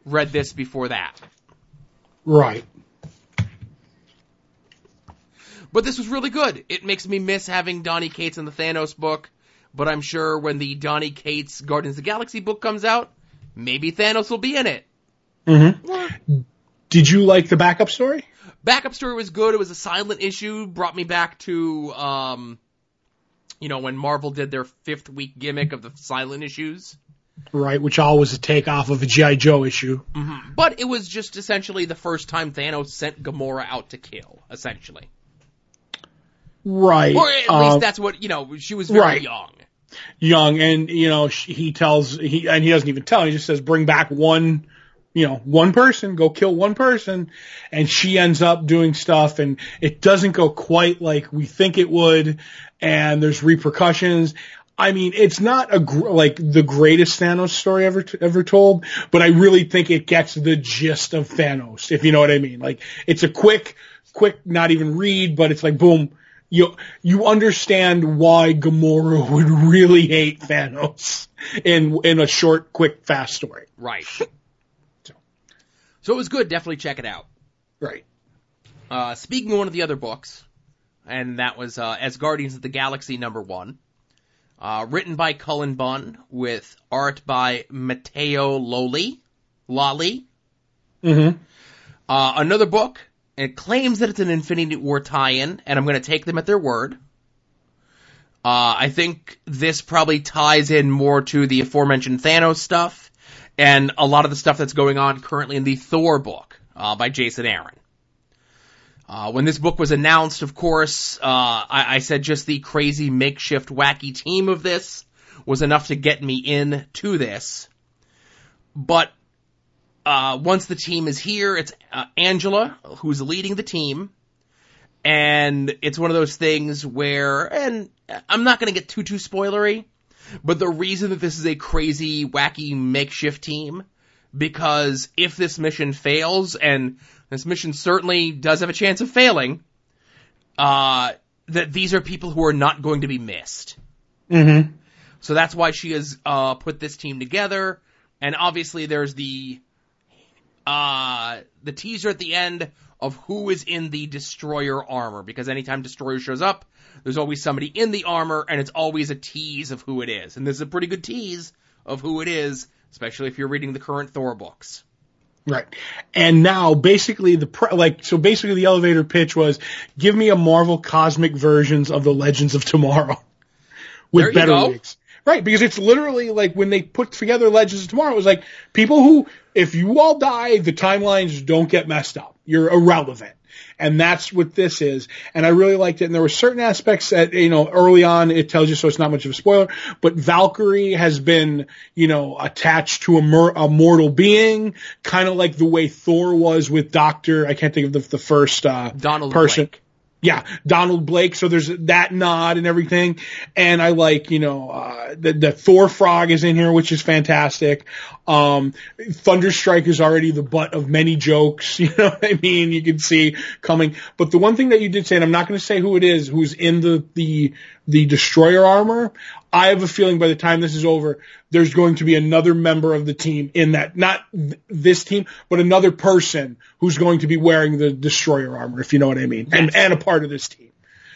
read this before that. Right. But this was really good. It makes me miss having Donny Cates in the Thanos book, but I'm sure when the Donny Cates Guardians of the Galaxy book comes out, maybe Thanos will be in it. Mm-hmm. Yeah. Did you like the backup story? Backup story was good. It was a silent issue. Brought me back to, you know, when Marvel did their fifth week gimmick of the silent issues. Right, which always a takeoff of a G.I. Joe issue. Mm-hmm. But it was just essentially the first time Thanos sent Gamora out to kill, essentially. Right. Or at least that's what, you know, she was very young. Young, and, you know, he doesn't even tell him, he just says, bring back one... You know, one person, go kill one person, and she ends up doing stuff, and it doesn't go quite like we think it would, and there's repercussions. I mean, it's not the greatest Thanos story ever told, but I really think it gets the gist of Thanos, if you know what I mean. Like, it's a quick, not even read, but it's like, boom, you understand why Gamora would really hate Thanos in a short, quick, fast story. Right. So it was good. Definitely check it out. Right. Speaking of one of the other books, and that was As Guardians of the Galaxy #1, written by Cullen Bunn with art by Matteo Lolli. Mm-hmm. Another book. It claims that it's an Infinity War tie-in, and I'm going to take them at their word. I think this probably ties in more to the aforementioned Thanos stuff. And a lot of the stuff that's going on currently in the Thor book by Jason Aaron. When this book was announced, of course, I said just the crazy makeshift wacky team of this was enough to get me in to this. But once the team is here, it's Angela who's leading the team. And it's one of those things where, and I'm not going to get too spoilery, but the reason that this is a crazy, wacky, makeshift team, because if this mission fails, and this mission certainly does have a chance of failing, that these are people who are not going to be missed. Mm-hmm. So that's why she has put this team together, and obviously there's the teaser at the end of who is in the Destroyer armor, because anytime Destroyer shows up, there's always somebody in the armor, and it's always a tease of who it is. And this is a pretty good tease of who it is, especially if you're reading the current Thor books. Right. And now, basically, the elevator pitch was, give me a Marvel cosmic versions of the Legends of Tomorrow. With better wigs. Right, because it's literally like when they put together Legends of Tomorrow, it was like, people who, if you all die, the timelines don't get messed up. You're irrelevant. And that's what this is. And I really liked it. And there were certain aspects that, you know, early on it tells you, so it's not much of a spoiler, but Valkyrie has been, you know, attached to a mortal being, kind of like the way Thor was with Doctor, I can't think of the first person. Blake. Yeah, Donald Blake. So there's that nod and everything. And I like, you know, the Thor frog is in here, which is fantastic. Thunderstrike is already the butt of many jokes. You know what I mean? You can see coming. But the one thing that you did say, and I'm not going to say who it is, who's in the Destroyer armor, I have a feeling by the time this is over, there's going to be another member of the team in that, not this team, but another person who's going to be wearing the Destroyer armor, if you know what I mean, and a part of this team.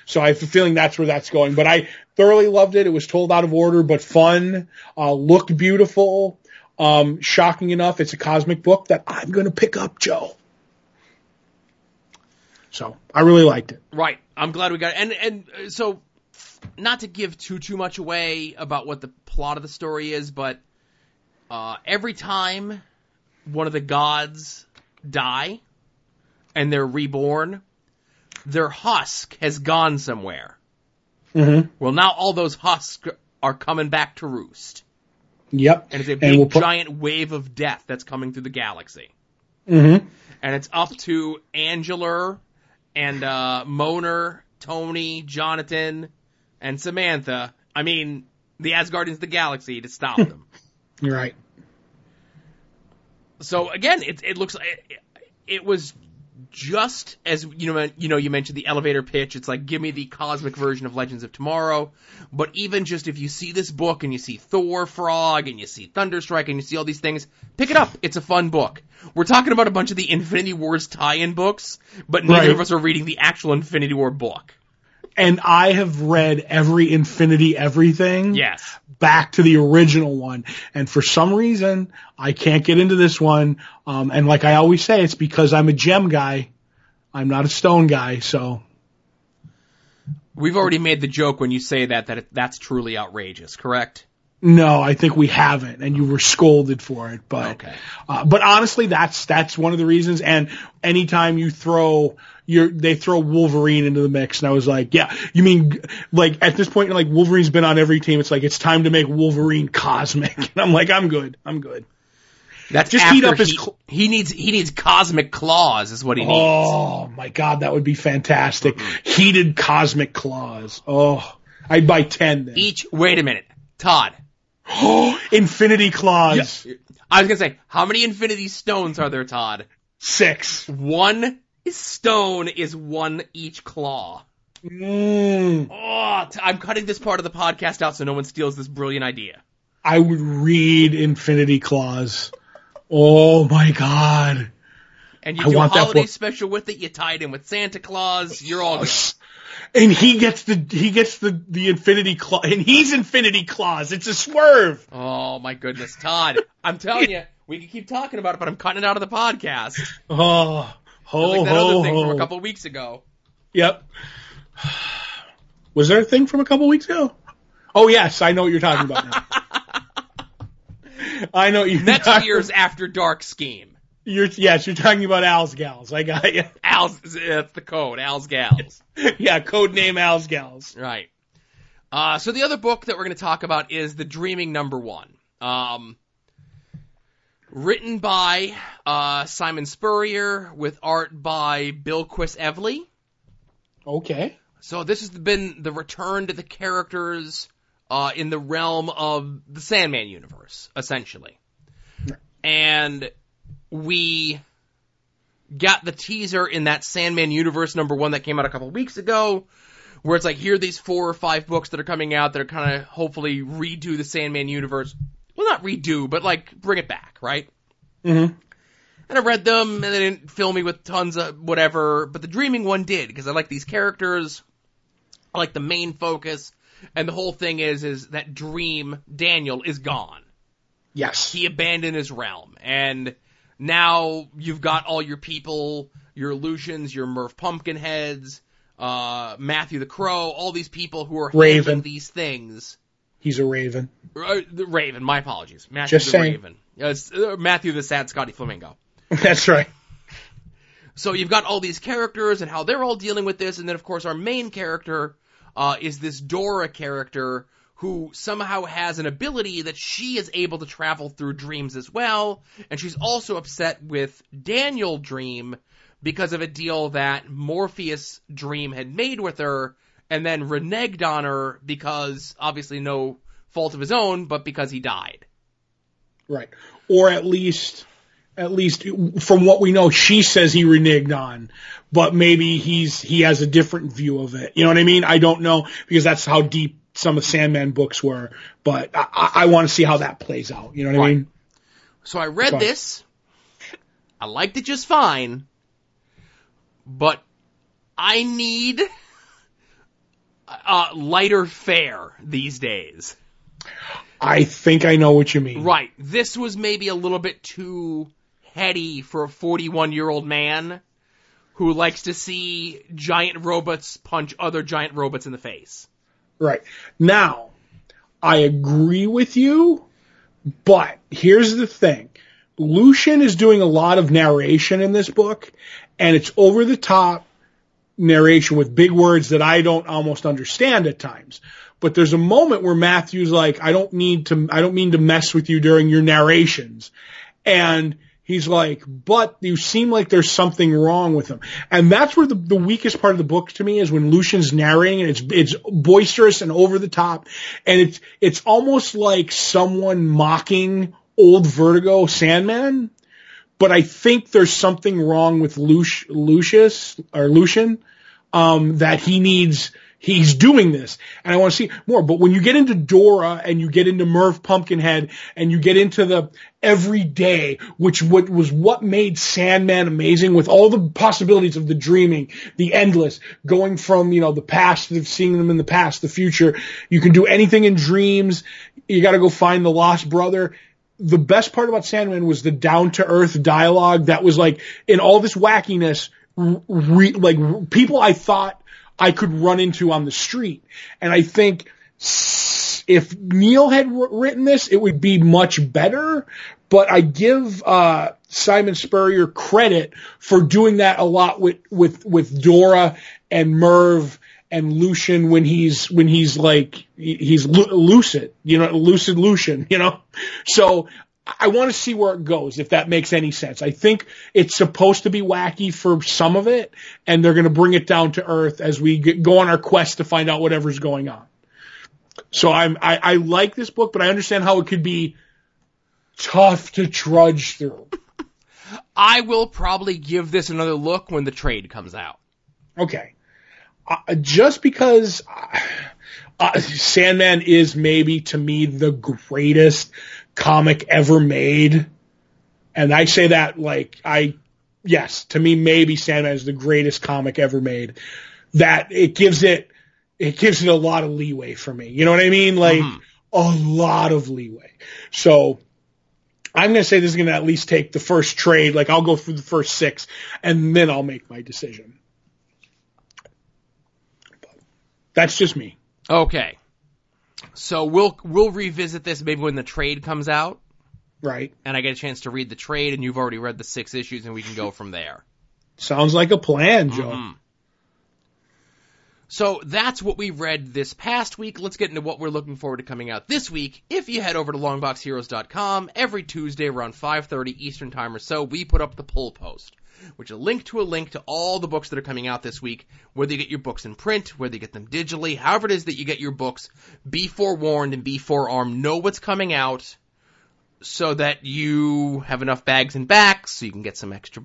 So I have a feeling that's where that's going. But I thoroughly loved it. It was told out of order, but fun, looked beautiful. Shocking enough, it's a cosmic book that I'm going to pick up, Joe. So I really liked it. Right. I'm glad we got it. And so... Not to give too much away about what the plot of the story is, but every time one of the gods die and they're reborn, their husk has gone somewhere. Mm-hmm. Well, now all those husks are coming back to roost. Yep. And it's a big giant wave of death that's coming through the galaxy. Mm-hmm. and it's up to Angela and Mona, Tony, Jonathan, and Samantha. I mean, the Asgardians of the Galaxy to stop them. You're right. So again, it looks like it was just as you mentioned the elevator pitch. It's like, give me the cosmic version of Legends of Tomorrow. But even just if you see this book and you see Thor Frog and you see Thunderstrike and you see all these things, pick it up. It's a fun book. We're talking about a bunch of the Infinity Wars tie-in books, but neither of us are reading the actual Infinity War book. And I have read every Infinity Everything back to the original one. And for some reason, I can't get into this one. And like I always say, it's because I'm a gem guy. I'm not a stone guy, so. We've already made the joke when you say that that's truly outrageous, correct? No, I think we haven't, and you were scolded for it. But okay. But honestly, that's one of the reasons. And anytime you throw Wolverine into the mix, and I was like, yeah, you mean like at this point you're like Wolverine's been on every team. It's like it's time to make Wolverine cosmic. And I'm like, I'm good. That's just heat up his. He needs cosmic claws is what he needs. Oh my God, that would be fantastic. Mm-hmm. Heated cosmic claws. Oh, I'd buy 10 then. Each. Wait a minute, Todd. Oh, Infinity Claws. Yeah. I was going to say, how many Infinity Stones are there, Todd? 6. One stone is one each claw. Mm. Oh, I'm cutting this part of the podcast out so no one steals this brilliant idea. I would read Infinity Claws. Oh, my God. And you do a holiday special with it. You tie it in with Santa Claus. You're all good. And he gets the Infinity Claw, and he's Infinity Claws. It's a swerve. Oh my goodness, Todd! I'm telling you, we can keep talking about it, but I'm cutting it out of the podcast. Oh, other thing from a couple weeks ago. Yep. Was there a thing from a couple weeks ago? Oh yes, I know what you're talking about now. I know what you're next talking year's about. After Dark scheme. You're talking about Al's Gals. I got you. That's the code, Al's Gals. Yeah, code name Al's Gals. Right. So the other book that we're going to talk about is The Dreaming No. 1. Written by Simon Spurrier with art by Bill Quist-Evely. Okay. So this has been the return to the characters in the realm of the Sandman universe, essentially. And we got the teaser in that Sandman Universe No. 1 that came out a couple weeks ago, where it's like, here are these 4 or 5 books that are coming out that are kind of hopefully redo the Sandman Universe. Well, not redo, but like bring it back, right? Mm-hmm. And I read them, and they didn't fill me with tons of whatever, but the Dreaming one did, because I like these characters, I like the main focus, and the whole thing is that Dream Daniel is gone. Yes. He abandoned his realm, and now you've got all your people, your Lucians, your Merv Pumpkinheads, Matthew the Crow, all these people who are handling these things. He's a raven. The Raven, my apologies. Matthew just the saying. Raven. Matthew the Sad Scotty Flamingo. That's right. So you've got all these characters and how they're all dealing with this, and then of course our main character is this Dora character who somehow has an ability that she is able to travel through dreams as well, and she's also upset with Daniel Dream because of a deal that Morpheus Dream had made with her, and then reneged on her because, obviously no fault of his own, but because he died. Right. Or at least from what we know, she says he reneged on, but maybe he has a different view of it. You know what I mean? I don't know, because that's how deep some of Sandman books were, but I want to see how that plays out. You know what I mean? So I read this. I liked it just fine, but I need lighter fare these days. I think I know what you mean. Right. This was maybe a little bit too heady for a 41-year-old man who likes to see giant robots punch other giant robots in the face. Right. Now, I agree with you, but here's the thing. Lucian is doing a lot of narration in this book, and it's over-the-top narration with big words that I don't almost understand at times. But there's a moment where Matthew's like, I don't mean to mess with you during your narrations. And He's like, but you seem like there's something wrong with him. And that's where the weakest part of the book to me is when Lucian's narrating, and it's boisterous and over the top. And it's almost like someone mocking old Vertigo Sandman. But I think there's something wrong with Lucian, that he needs, he's doing this, and I want to see more. But when you get into Dora and you get into Merv Pumpkinhead and you get into the everyday, which was what made Sandman amazing, with all the possibilities of the dreaming, the endless, going from, you know, the past, seeing them in the past, the future. You can do anything in dreams. You got to go find the lost brother. The best part about Sandman was the down-to-earth dialogue that was like, in all this wackiness, people I thought I could run into on the street. And I think if Neil had written this, it would be much better. But I give Simon Spurrier credit for doing that a lot with Dora and Merv and Lucian when he's like, he's lucid, you know, lucid Lucian, you know? So I want to see where it goes, if that makes any sense. I think it's supposed to be wacky for some of it, and they're going to bring it down to earth as we go on our quest to find out whatever's going on. So I like this book, but I understand how it could be tough to trudge through. I will probably give this another look when the trade comes out. Okay. Just because Sandman is maybe, to me, the greatest comic ever made, and I say that like to me, maybe Sandman is the greatest comic ever made, that it gives it a lot of leeway for me, you know what I mean, like a lot of leeway. So I'm gonna say this is gonna at least take the first trade, like I'll go through the first 6 and then I'll make my decision, but that's just me. Okay. So we'll revisit this maybe when the trade comes out. Right. And I get a chance to read the trade, and you've already read the 6 issues, and we can go from there. Sounds like a plan, Joe. Mm-hmm. So that's what we read this past week. Let's get into what we're looking forward to coming out this week. If you head over to longboxheroes.com, every Tuesday around 5:30 Eastern time or so, we put up the pull post, which is a link to all the books that are coming out this week, whether you get your books in print, whether you get them digitally, however it is that you get your books. Be forewarned and be forearmed. Know what's coming out so that you have enough bags and backs, so you can get some extra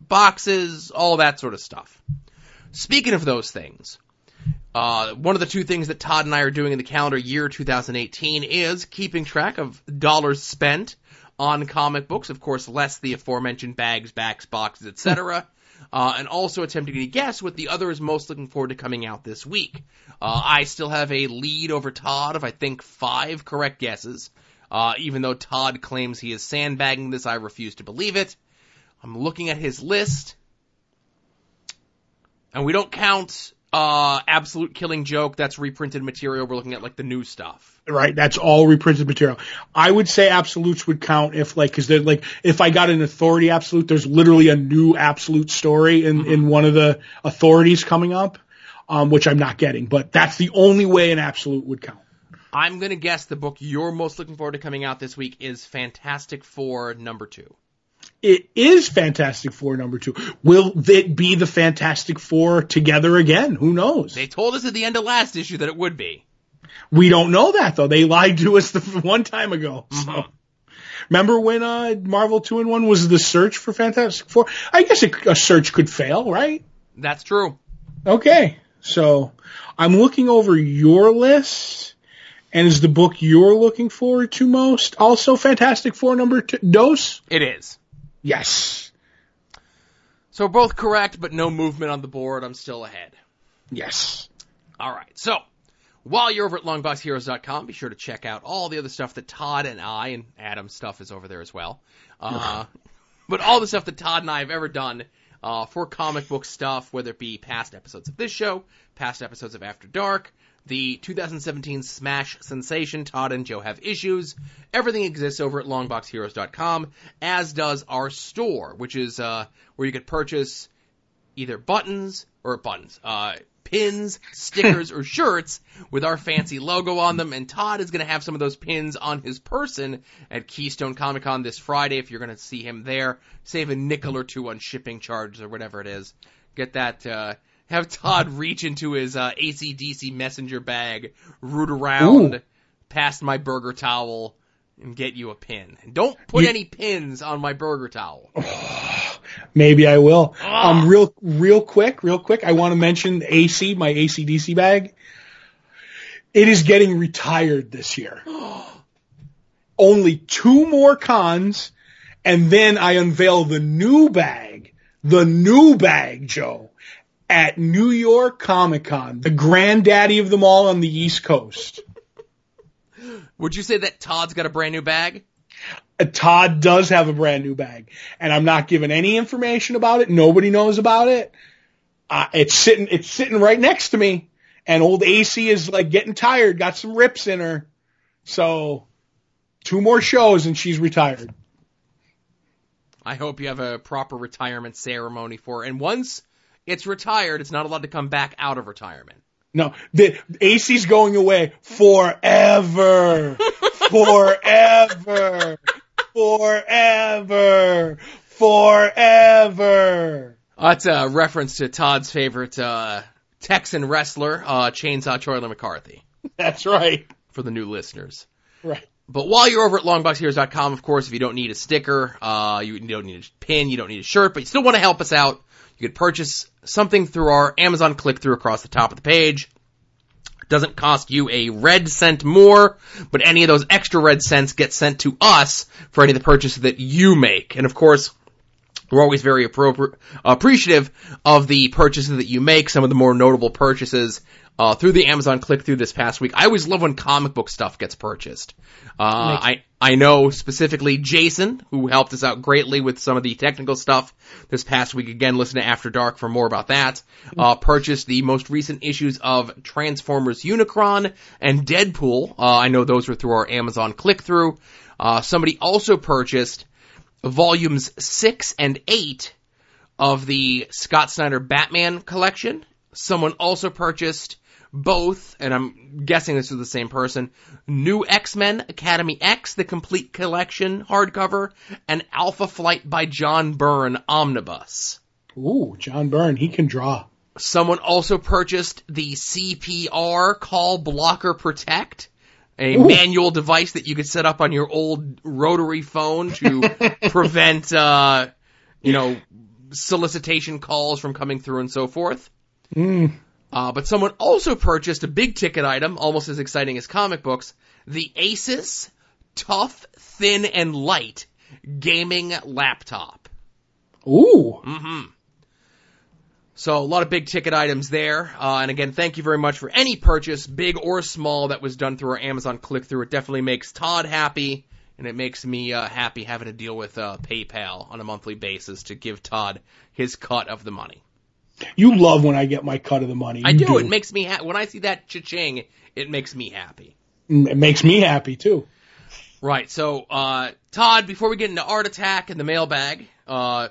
boxes, all that sort of stuff. Speaking of those things, one of the 2 things that Todd and I are doing in the calendar year 2018 is keeping track of dollars spent on comic books, of course, less the aforementioned bags, backs, boxes, etc., and also attempting to guess what the other is most looking forward to coming out this week. I still have a lead over Todd of, I think, 5 correct guesses. Even though Todd claims he is sandbagging this, I refuse to believe it. I'm looking at his list, and we don't count Absolute Killing Joke. That's reprinted material. We're looking at like the new stuff, right? That's all reprinted material. I would say Absolutes would count if, like, because they're like, if I got an Authority Absolute, there's literally a new Absolute story in one of the Authorities coming up, which I'm not getting, but that's the only way an Absolute would count. I'm gonna guess the book you're most looking forward to coming out this week is Fantastic Four #2. It is Fantastic Four #2. Will it be the Fantastic Four together again? Who knows? They told us at the end of last issue that it would be. We don't know that, though. They lied to us one time ago. So. Mm-hmm. Remember when Marvel 2-in-1 was the search for Fantastic Four? I guess a search could fail, right? That's true. Okay. So I'm looking over your list, and is the book you're looking forward to most also Fantastic Four #2? It is. Yes. So both correct, but no movement on the board. I'm still ahead. Yes. All right. So while you're over at longboxheroes.com, be sure to check out all the other stuff that Todd and I, and Adam's stuff is over there as well. But all the stuff that Todd and I have ever done for comic book stuff, whether it be past episodes of this show, past episodes of After Dark, the 2017 Smash Sensation, Todd and Joe Have Issues. Everything exists over at longboxheroes.com, as does our store, which is where you could purchase either buttons, pins, stickers, or shirts with our fancy logo on them, and Todd is going to have some of those pins on his person at Keystone Comic-Con this Friday if you're going to see him there. Save a nickel or two on shipping charges or whatever it is. Get that... have Todd reach into his AC/DC messenger bag, root around, past my burger towel, and get you a pin. And don't put any pins on my burger towel. Oh, maybe I will. Oh. Real quick, I want to mention AC, my AC/DC bag. It is getting retired this year. Only two more cons, and then I unveil the new bag, Joe. At New York Comic-Con, the granddaddy of them all on the East Coast. Would you say that Todd's got a brand new bag? Todd does have a brand new bag. And I'm not giving any information about it. Nobody knows about it. It's sitting right next to me. And old AC is like getting tired, got some rips in her. So 2 more shows and she's retired. I hope you have a proper retirement ceremony for her. And once... it's retired. It's not allowed to come back out of retirement. No, the AC's going away forever. That's a reference to Todd's favorite Texan wrestler, Chainsaw Charlie McCarthy. That's right. For the new listeners. Right. But while you're over at longboxheroes.com, of course, if you don't need a sticker, you don't need a pin, you don't need a shirt, but you still want to help us out, you could purchase something through our Amazon click-through across the top of the page. It doesn't cost you a red cent more, but any of those extra red cents get sent to us for any of the purchases that you make. And, of course, we're always very appreciative of the purchases that you make, some of the more notable purchases through the Amazon click-through this past week. I always love when comic book stuff gets purchased. I know specifically Jason, who helped us out greatly with some of the technical stuff this past week. Again, listen to After Dark for more about that. Purchased the most recent issues of Transformers Unicron and Deadpool. I know those were through our Amazon click-through. Somebody also purchased volumes 6 and 8 of the Scott Snyder Batman collection. Someone also purchased both, and I'm guessing this is the same person, New X-Men Academy X, the complete collection hardcover, and Alpha Flight by John Byrne Omnibus. Ooh, John Byrne, he can draw. Someone also purchased the CPR Call Blocker Protect, a manual device that you could set up on your old rotary phone to prevent, solicitation calls from coming through and so forth. But someone also purchased a big-ticket item, almost as exciting as comic books, the Asus Tough, Thin, and Light gaming laptop. Ooh. Mm-hmm. So a lot of big-ticket items there. And again, thank you very much for any purchase, big or small, that was done through our Amazon click-through. It definitely makes Todd happy, and it makes me happy having to deal with PayPal on a monthly basis to give Todd his cut of the money. You love when I get my cut of the money. I do. It makes me happy. When I see that cha-ching, it makes me happy. It makes me happy, too. Right. So, Todd, before we get into Art Attack and the mailbag,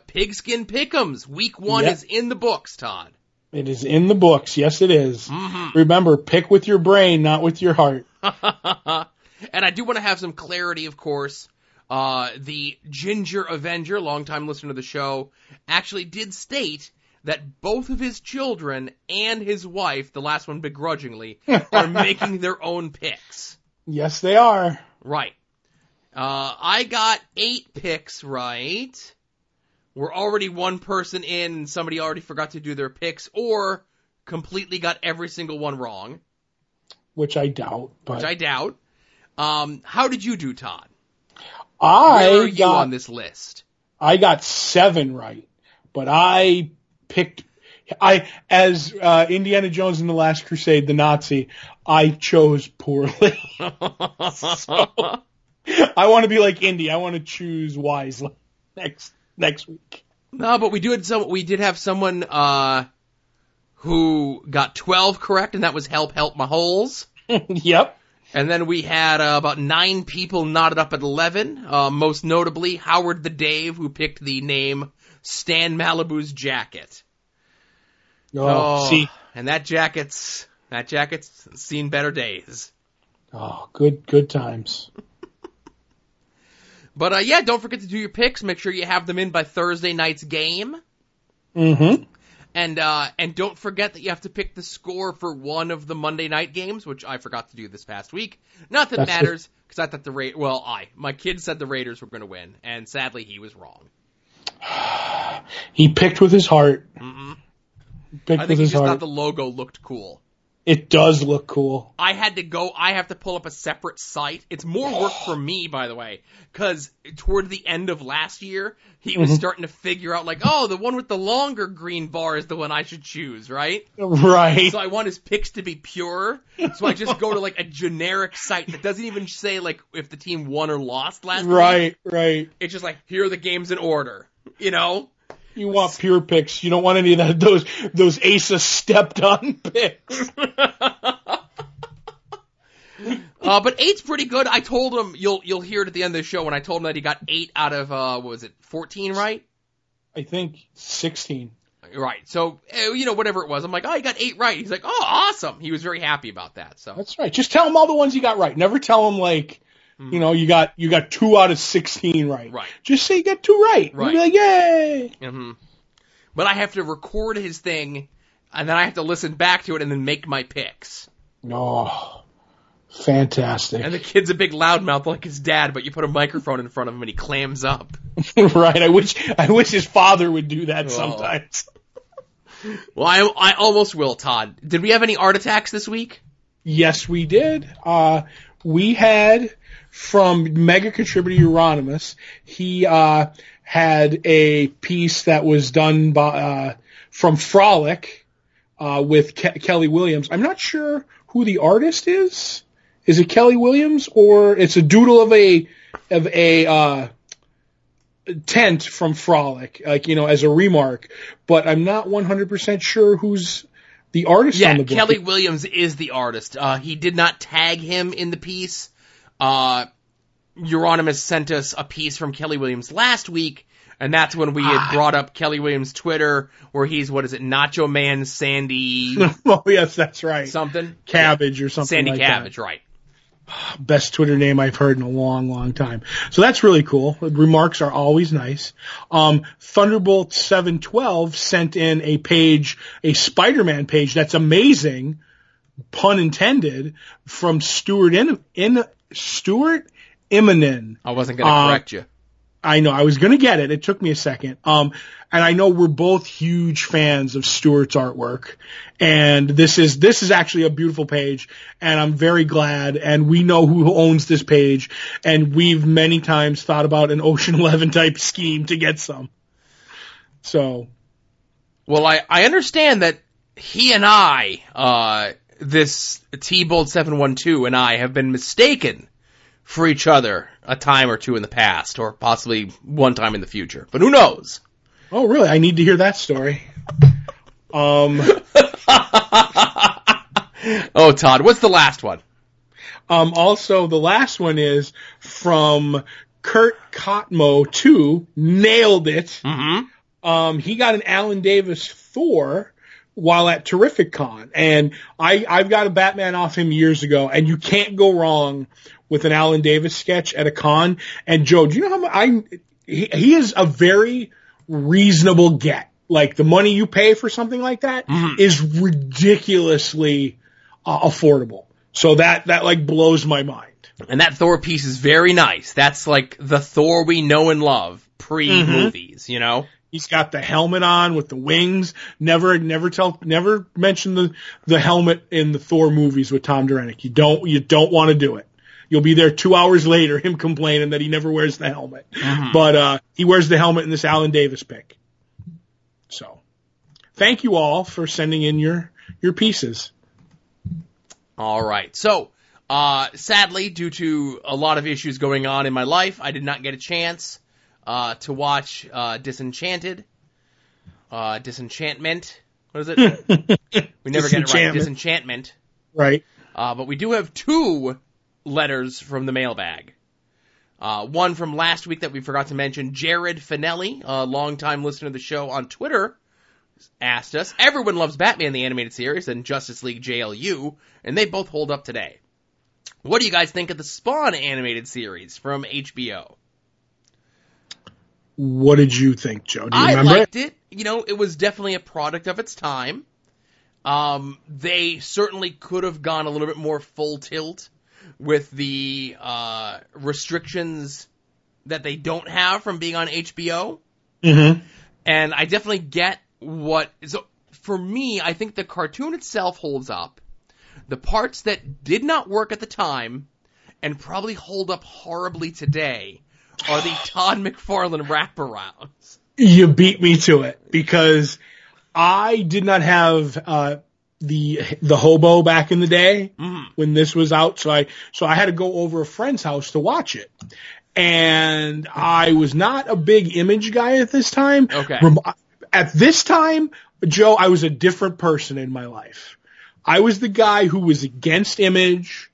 Pigskin Pick'ems, Week 1 is in the books, Todd. It is in the books. Yes, it is. Mm-hmm. Remember, pick with your brain, not with your heart. And I do want to have some clarity, of course. The Ginger Avenger, longtime listener to the show, actually did state that both of his children and his wife, the last one begrudgingly, are making their own picks. Yes, they are. Right. I got 8 picks right. We're already one person in, and somebody already forgot to do their picks, or completely got every single one wrong. Which I doubt. How did you do, Todd? Where are you on this list? I got 7 right, but I... As Indiana Jones in the Last Crusade, the Nazi, I chose poorly. So, I want to be like Indy. I want to choose wisely next week. No, but we did have someone who got 12 correct, and that was help my holes. Yep. And then we had about 9 people knotted up at 11. Most notably, Howard the Dave, who picked the name Stan Malibu's Jacket. Oh, see, and that jacket's seen better days. Oh, good times. But yeah, don't forget to do your picks. Make sure you have them in by Thursday night's game. Mm-hmm. And don't forget that you have to pick the score for one of the Monday night games, which I forgot to do this past week. Not that That's matters, because I thought the Raiders... Well, my kid said the Raiders were going to win, and sadly he was wrong. He picked with his heart. Mm-hmm. I think he just thought the logo looked cool. It does look cool. I have to pull up a separate site. It's more work for me, by the way, because toward the end of last year, he was starting to figure out, like, oh, the one with the longer green bar is the one I should choose, right? Right. So I want his picks to be pure, so I just go to, like, a generic site that doesn't even say, like, if the team won or lost last week. Right. It's just like, here are the games in order, you know? You want pure picks. You don't want any of that, those Asa stepped-on picks. But 8's pretty good. I told him, you'll hear it at the end of the show, when I told him that he got 8 out of, 14, right? I think 16. Right. So, you know, whatever it was. I'm like, oh, you got 8 right. He's like, oh, awesome. He was very happy about that. So that's right. Just tell him all the ones you got right. Never tell him, like... You know, you got 2 out of 16 right. Right. Just say you got 2 right. Right. You'll be like, yay! Mm-hmm. But I have to record his thing, and then I have to listen back to it and then make my picks. Oh, fantastic. And the kid's a big loudmouth like his dad, but you put a microphone in front of him and he clams up. Right. I wish his father would do that sometimes. Well, I almost will, Todd. Did we have any art attacks this week? Yes, we did. We had... From mega contributor Euronymous, he had a piece that was done by from Frolic with Kelly Williams. I'm not sure who the artist is. Is it Kelly Williams, or it's a doodle of a tent from Frolic, like, you know, as a remark? But I'm not 100% sure who's the artist on the book. Yeah, Kelly Williams is the artist. He did not tag him in the piece. Euronymous sent us a piece from Kelly Williams last week, and that's when we had brought up Kelly Williams' Twitter, where he's, Nacho Man Sandy... Oh, yes, that's right. Something? Cabbage or something Sandy like Cabbage, that. Right. Best Twitter name I've heard in a long, long time. So that's really cool. Remarks are always nice. Thunderbolt 712 sent in a page, a Spider-Man page that's amazing, pun intended, from Stuart Immonen. I wasn't going to correct you. I know. I was going to get it. It took me a second. And I know we're both huge fans of Stuart's artwork. And this is actually a beautiful page. And I'm very glad. And we know who owns this page. And we've many times thought about an Ocean 11 type scheme to get some. So. Well, I understand that he and I, this T-Bold712 and I have been mistaken for each other a time or two in the past, or possibly one time in the future. But who knows? Oh, really? I need to hear that story. Oh, Todd, what's the last one? Also, the last one is from Kurt Cotmo 2. Nailed it. Mm-hmm. He got an Alan Davis 4. While at Terrific Con, and I've got a Batman off him years ago, and you can't go wrong with an Alan Davis sketch at a con. And Joe, do you know how much he is a very reasonable get. Like, the money you pay for something like that is ridiculously affordable. So that like blows my mind. And that Thor piece is very nice. That's like the Thor we know and love pre-movies, you know? He's got the helmet on with the wings. Never mention the helmet in the Thor movies with Tom Derenick. You don't want to do it. You'll be there 2 hours later, him complaining that he never wears the helmet. Mm-hmm. But, he wears the helmet in this Alan Davis pick. So thank you all for sending in your pieces. All right. So, sadly, due to a lot of issues going on in my life, I did not get a chance to watch Disenchanted. Disenchantment. What is it? We never get it right. Disenchantment. Right. But we do have 2 letters from the mailbag. One from last week that we forgot to mention. Jared Finelli, a longtime listener of the show on Twitter, asked us, everyone loves Batman the Animated Series and Justice League JLU, and they both hold up today. What do you guys think of the Spawn animated series from HBO? What did you think, Joe? Do you remember? I liked it. You know, it was definitely a product of its time. They certainly could have gone a little bit more full tilt with the restrictions that they don't have from being on HBO. Mm-hmm. And I definitely get what... So for me, I think the cartoon itself holds up. The parts that did not work at the time and probably hold up horribly today are the Todd McFarlane wraparounds. You beat me to it because I did not have the Hobo back in the day when this was out. So I had to go over a friend's house to watch it. And I was not a big Image guy at this time. Okay. At this time, Joe, I was a different person in my life. I was the guy who was against Image.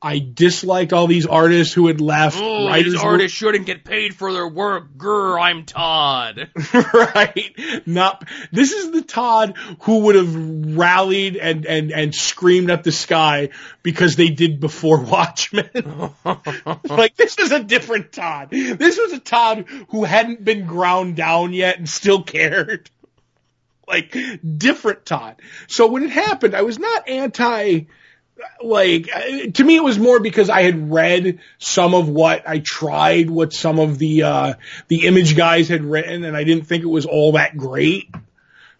I disliked all these artists who had left. Oh, these artists shouldn't get paid for their work. Grr, I'm Todd. Right. Not, this is the Todd who would have rallied and screamed at the sky because they did before Watchmen. Like, this is a different Todd. This was a Todd who hadn't been ground down yet and still cared. Like, different Todd. So when it happened, I was not anti... Like, to me, it was more because I had read some of what some of the Image guys had written, and I didn't think it was all that great.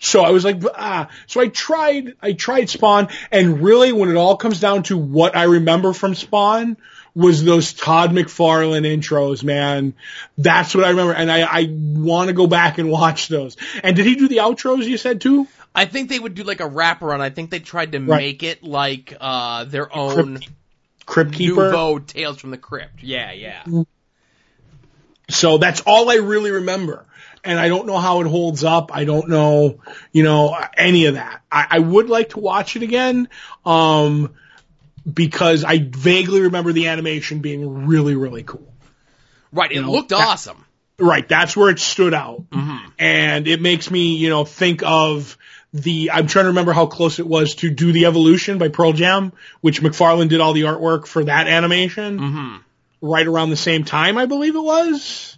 So I was like, ah. So I tried Spawn, and really when it all comes down to what I remember from Spawn was those Todd McFarlane intros, man. That's what I remember, and I want to go back and watch those. And did he do the outros, you said, too? I think they would do like a wraparound. I think they tried to make it like their own Crypt Keeper, nouveau Tales from the Crypt. Yeah, yeah. So that's all I really remember, and I don't know how it holds up. I don't know, any of that. I would like to watch it again because I vaguely remember the animation being really, really cool. Right, it looked awesome. Right, that's where it stood out, and it makes me, think of. I'm trying to remember how close it was to Do the Evolution by Pearl Jam, which McFarlane did all the artwork for that animation right around the same time, I believe it was.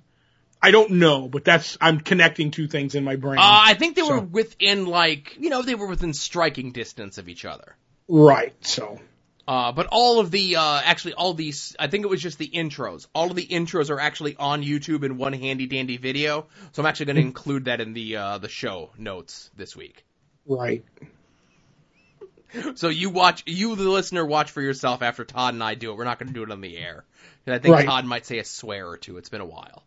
I don't know, but I'm connecting two things in my brain. I think they were within they were within striking distance of each other. Right, so. But all of the, I think it was just the intros. All of the intros are actually on YouTube in one handy dandy video. So I'm actually going to include that in the show notes this week. Right. So you the listener watch for yourself after Todd and I do it. We're not going to do it on the air. And I think Todd might say a swear or two. It's been a while.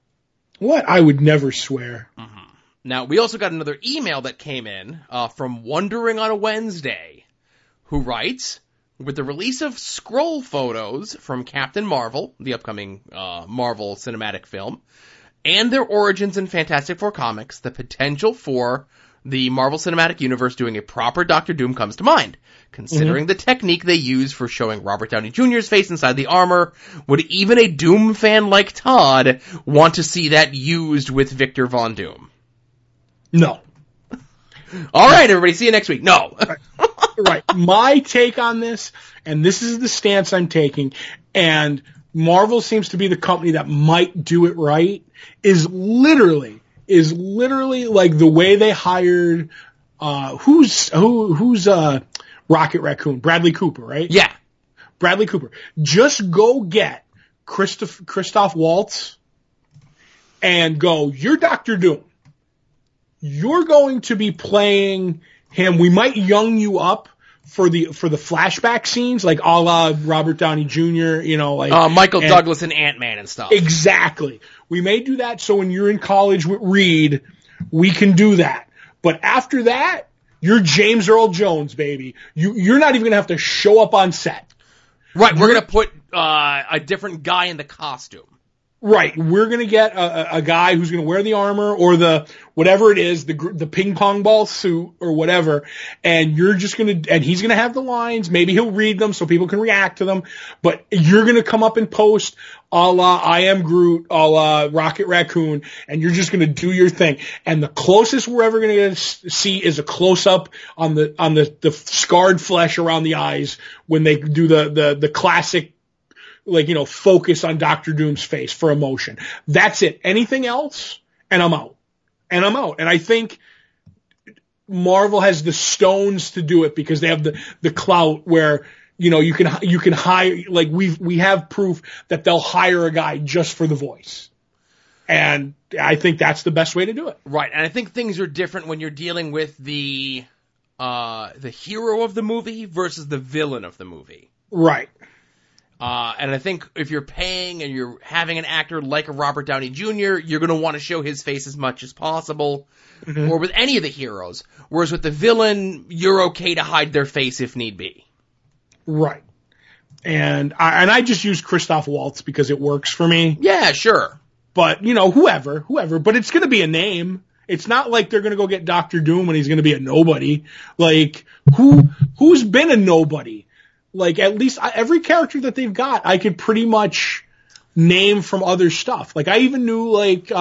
What? I would never swear. Now we also got another email that came in, from Wondering on a Wednesday, who writes, with the release of scroll photos from Captain Marvel, the upcoming Marvel cinematic film, and their origins in Fantastic Four comics, the potential for the Marvel Cinematic Universe doing a proper Doctor Doom comes to mind. Considering the technique they use for showing Robert Downey Jr.'s face inside the armor, would even a Doom fan like Todd want to see that used with Victor Von Doom? No. All right, everybody, see you next week. No. Right. My take on this, and this is the stance I'm taking, and Marvel seems to be the company that might do it right, is literally like the way they hired, who's Rocket Raccoon? Bradley Cooper, right? Yeah. Bradley Cooper. Just go get Christoph Waltz and go, you're Dr. Doom. You're going to be playing him. We might young you up for the flashback scenes, like a la Robert Downey Jr., like Michael Douglas and Ant-Man and stuff. Exactly. We may do that. So when you're in college with Reed, we can do that. But after that, you're James Earl Jones, baby. You're not even going to have to show up on set. Right. We're going to put a different guy in the costume. Right. We're going to get a guy who's going to wear the armor or the whatever it is, the ping pong ball suit or whatever. And you're just going to, and he's going to have the lines. Maybe he'll read them so people can react to them. But you're going to come up and post a la I Am Groot, a la Rocket Raccoon, and you're just going to do your thing. And the closest we're ever going to see is a close up on the scarred flesh around the eyes when they do the classic, like, you know, focus on Dr. Doom's face for emotion. That's it. Anything else, and I'm out. And I'm out. And I think Marvel has the stones to do it because they have the clout where, you know, you can hire, like, we have proof that they'll hire a guy just for the voice. And I think that's the best way to do it. Right. And I think things are different when you're dealing with the hero of the movie versus the villain of the movie. Right. And I think if you're paying and you're having an actor like a Robert Downey Jr., you're going to want to show his face as much as possible, mm-hmm. or with any of the heroes. Whereas with the villain, you're okay to hide their face if need be. Right. And I just use Christoph Waltz because it works for me. Yeah, sure. But, you know, whoever. But it's going to be a name. It's not like they're going to go get Dr. Doom when he's going to be a nobody. Like, who's been a nobody? Like, at least every character that they've got, I could pretty much name from other stuff. Like, I even knew, like,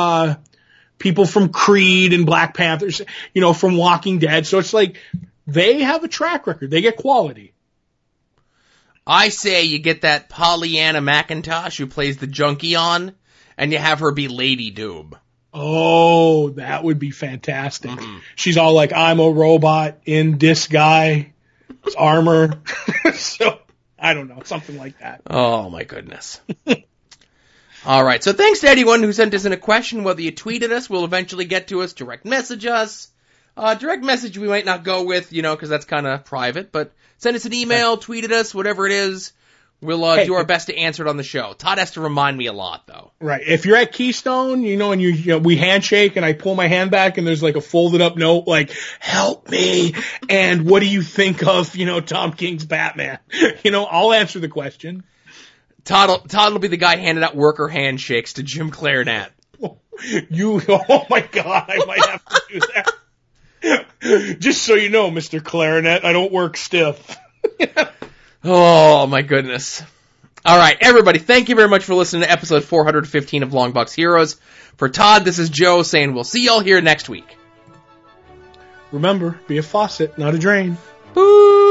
people from Creed and Black Panthers, you know, from Walking Dead. So it's like, they have a track record. They get quality. I say you get that Pollyanna McIntosh who plays the junkie on, and you have her be Lady Doom. Oh, that would be fantastic. Mm-hmm. She's all like, I'm a robot in this guy. It's armor. So, I don't know, something like that. Oh, my goodness. All right, so thanks to anyone who sent us in a question, whether you tweeted us, will eventually get to us, direct message us. Direct message we might not go with, you know, because that's kind of private, but send us an email, tweet at us, whatever it is. We'll do our best to answer it on the show. Todd has to remind me a lot, though. Right. If you're at Keystone, you know, and you know, we handshake, and I pull my hand back, and there's like a folded up note, like, help me, and what do you think of, you know, Tom King's Batman? You know, I'll answer the question. Todd will be the guy handing out worker handshakes to Jim Clarinette. Oh my God, I might have to do that. Just so you know, Mr. Clarinette, I don't work stiff. Oh, my goodness. All right, everybody, thank you very much for listening to episode 415 of Longbox Heroes. For Todd, this is Joe saying we'll see y'all here next week. Remember, be a faucet, not a drain. Boop!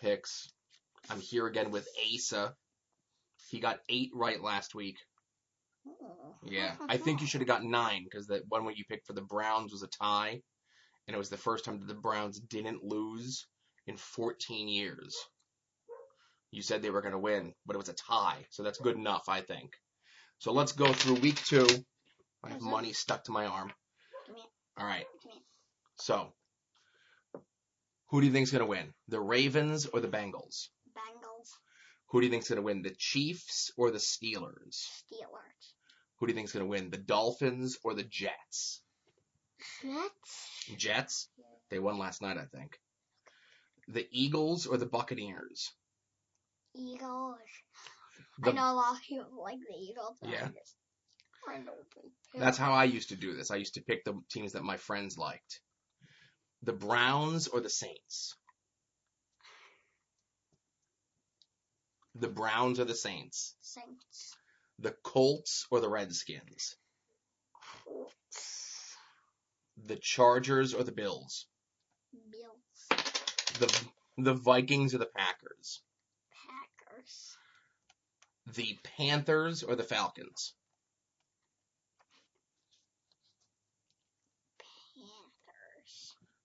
Picks. I'm here again with Asa. He got 8 right last week. Yeah, I think you should have got 9 because that one you picked for the Browns was a tie, and it was the first time that the Browns didn't lose in 14 years. You said they were going to win, but it was a tie, so that's good enough, I think. So let's go through week 2. I have money stuck to my arm. All right. So, who do you think is going to win? The Ravens or the Bengals? Bengals. Who do you think is going to win? The Chiefs or the Steelers? Steelers. Who do you think is going to win? The Dolphins or the Jets? Jets. Jets? They won last night, I think. The Eagles or the Buccaneers? Eagles. I know a lot of people like the Eagles. Yeah. That's how I used to do this. I used to pick the teams that my friends liked. The Browns or the Saints? The Browns or the Saints? Saints. The Colts or the Redskins? Colts. The Chargers or the Bills? Bills. The Vikings or the Packers? Packers. The Panthers or the Falcons?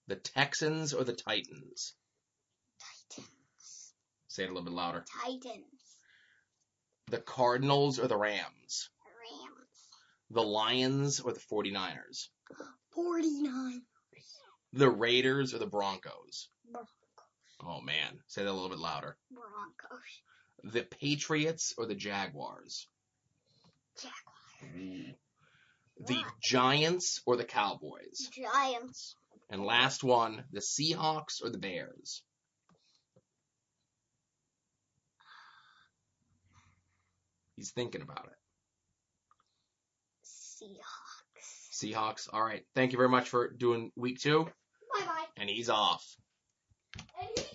The Texans or the Titans? Titans. Say it a little bit louder. Titans. The Cardinals or the Rams? Rams. The Lions or the 49ers? 49ers. The Raiders or the Broncos? Broncos. Oh, man. Say that a little bit louder. Broncos. The Patriots or the Jaguars? Jaguars. Mm. The Giants or the Cowboys? Giants. And last one, the Seahawks or the Bears? He's thinking about it. Seahawks. Seahawks. All right. Thank you very much for doing week 2. Bye-bye. And he's off. And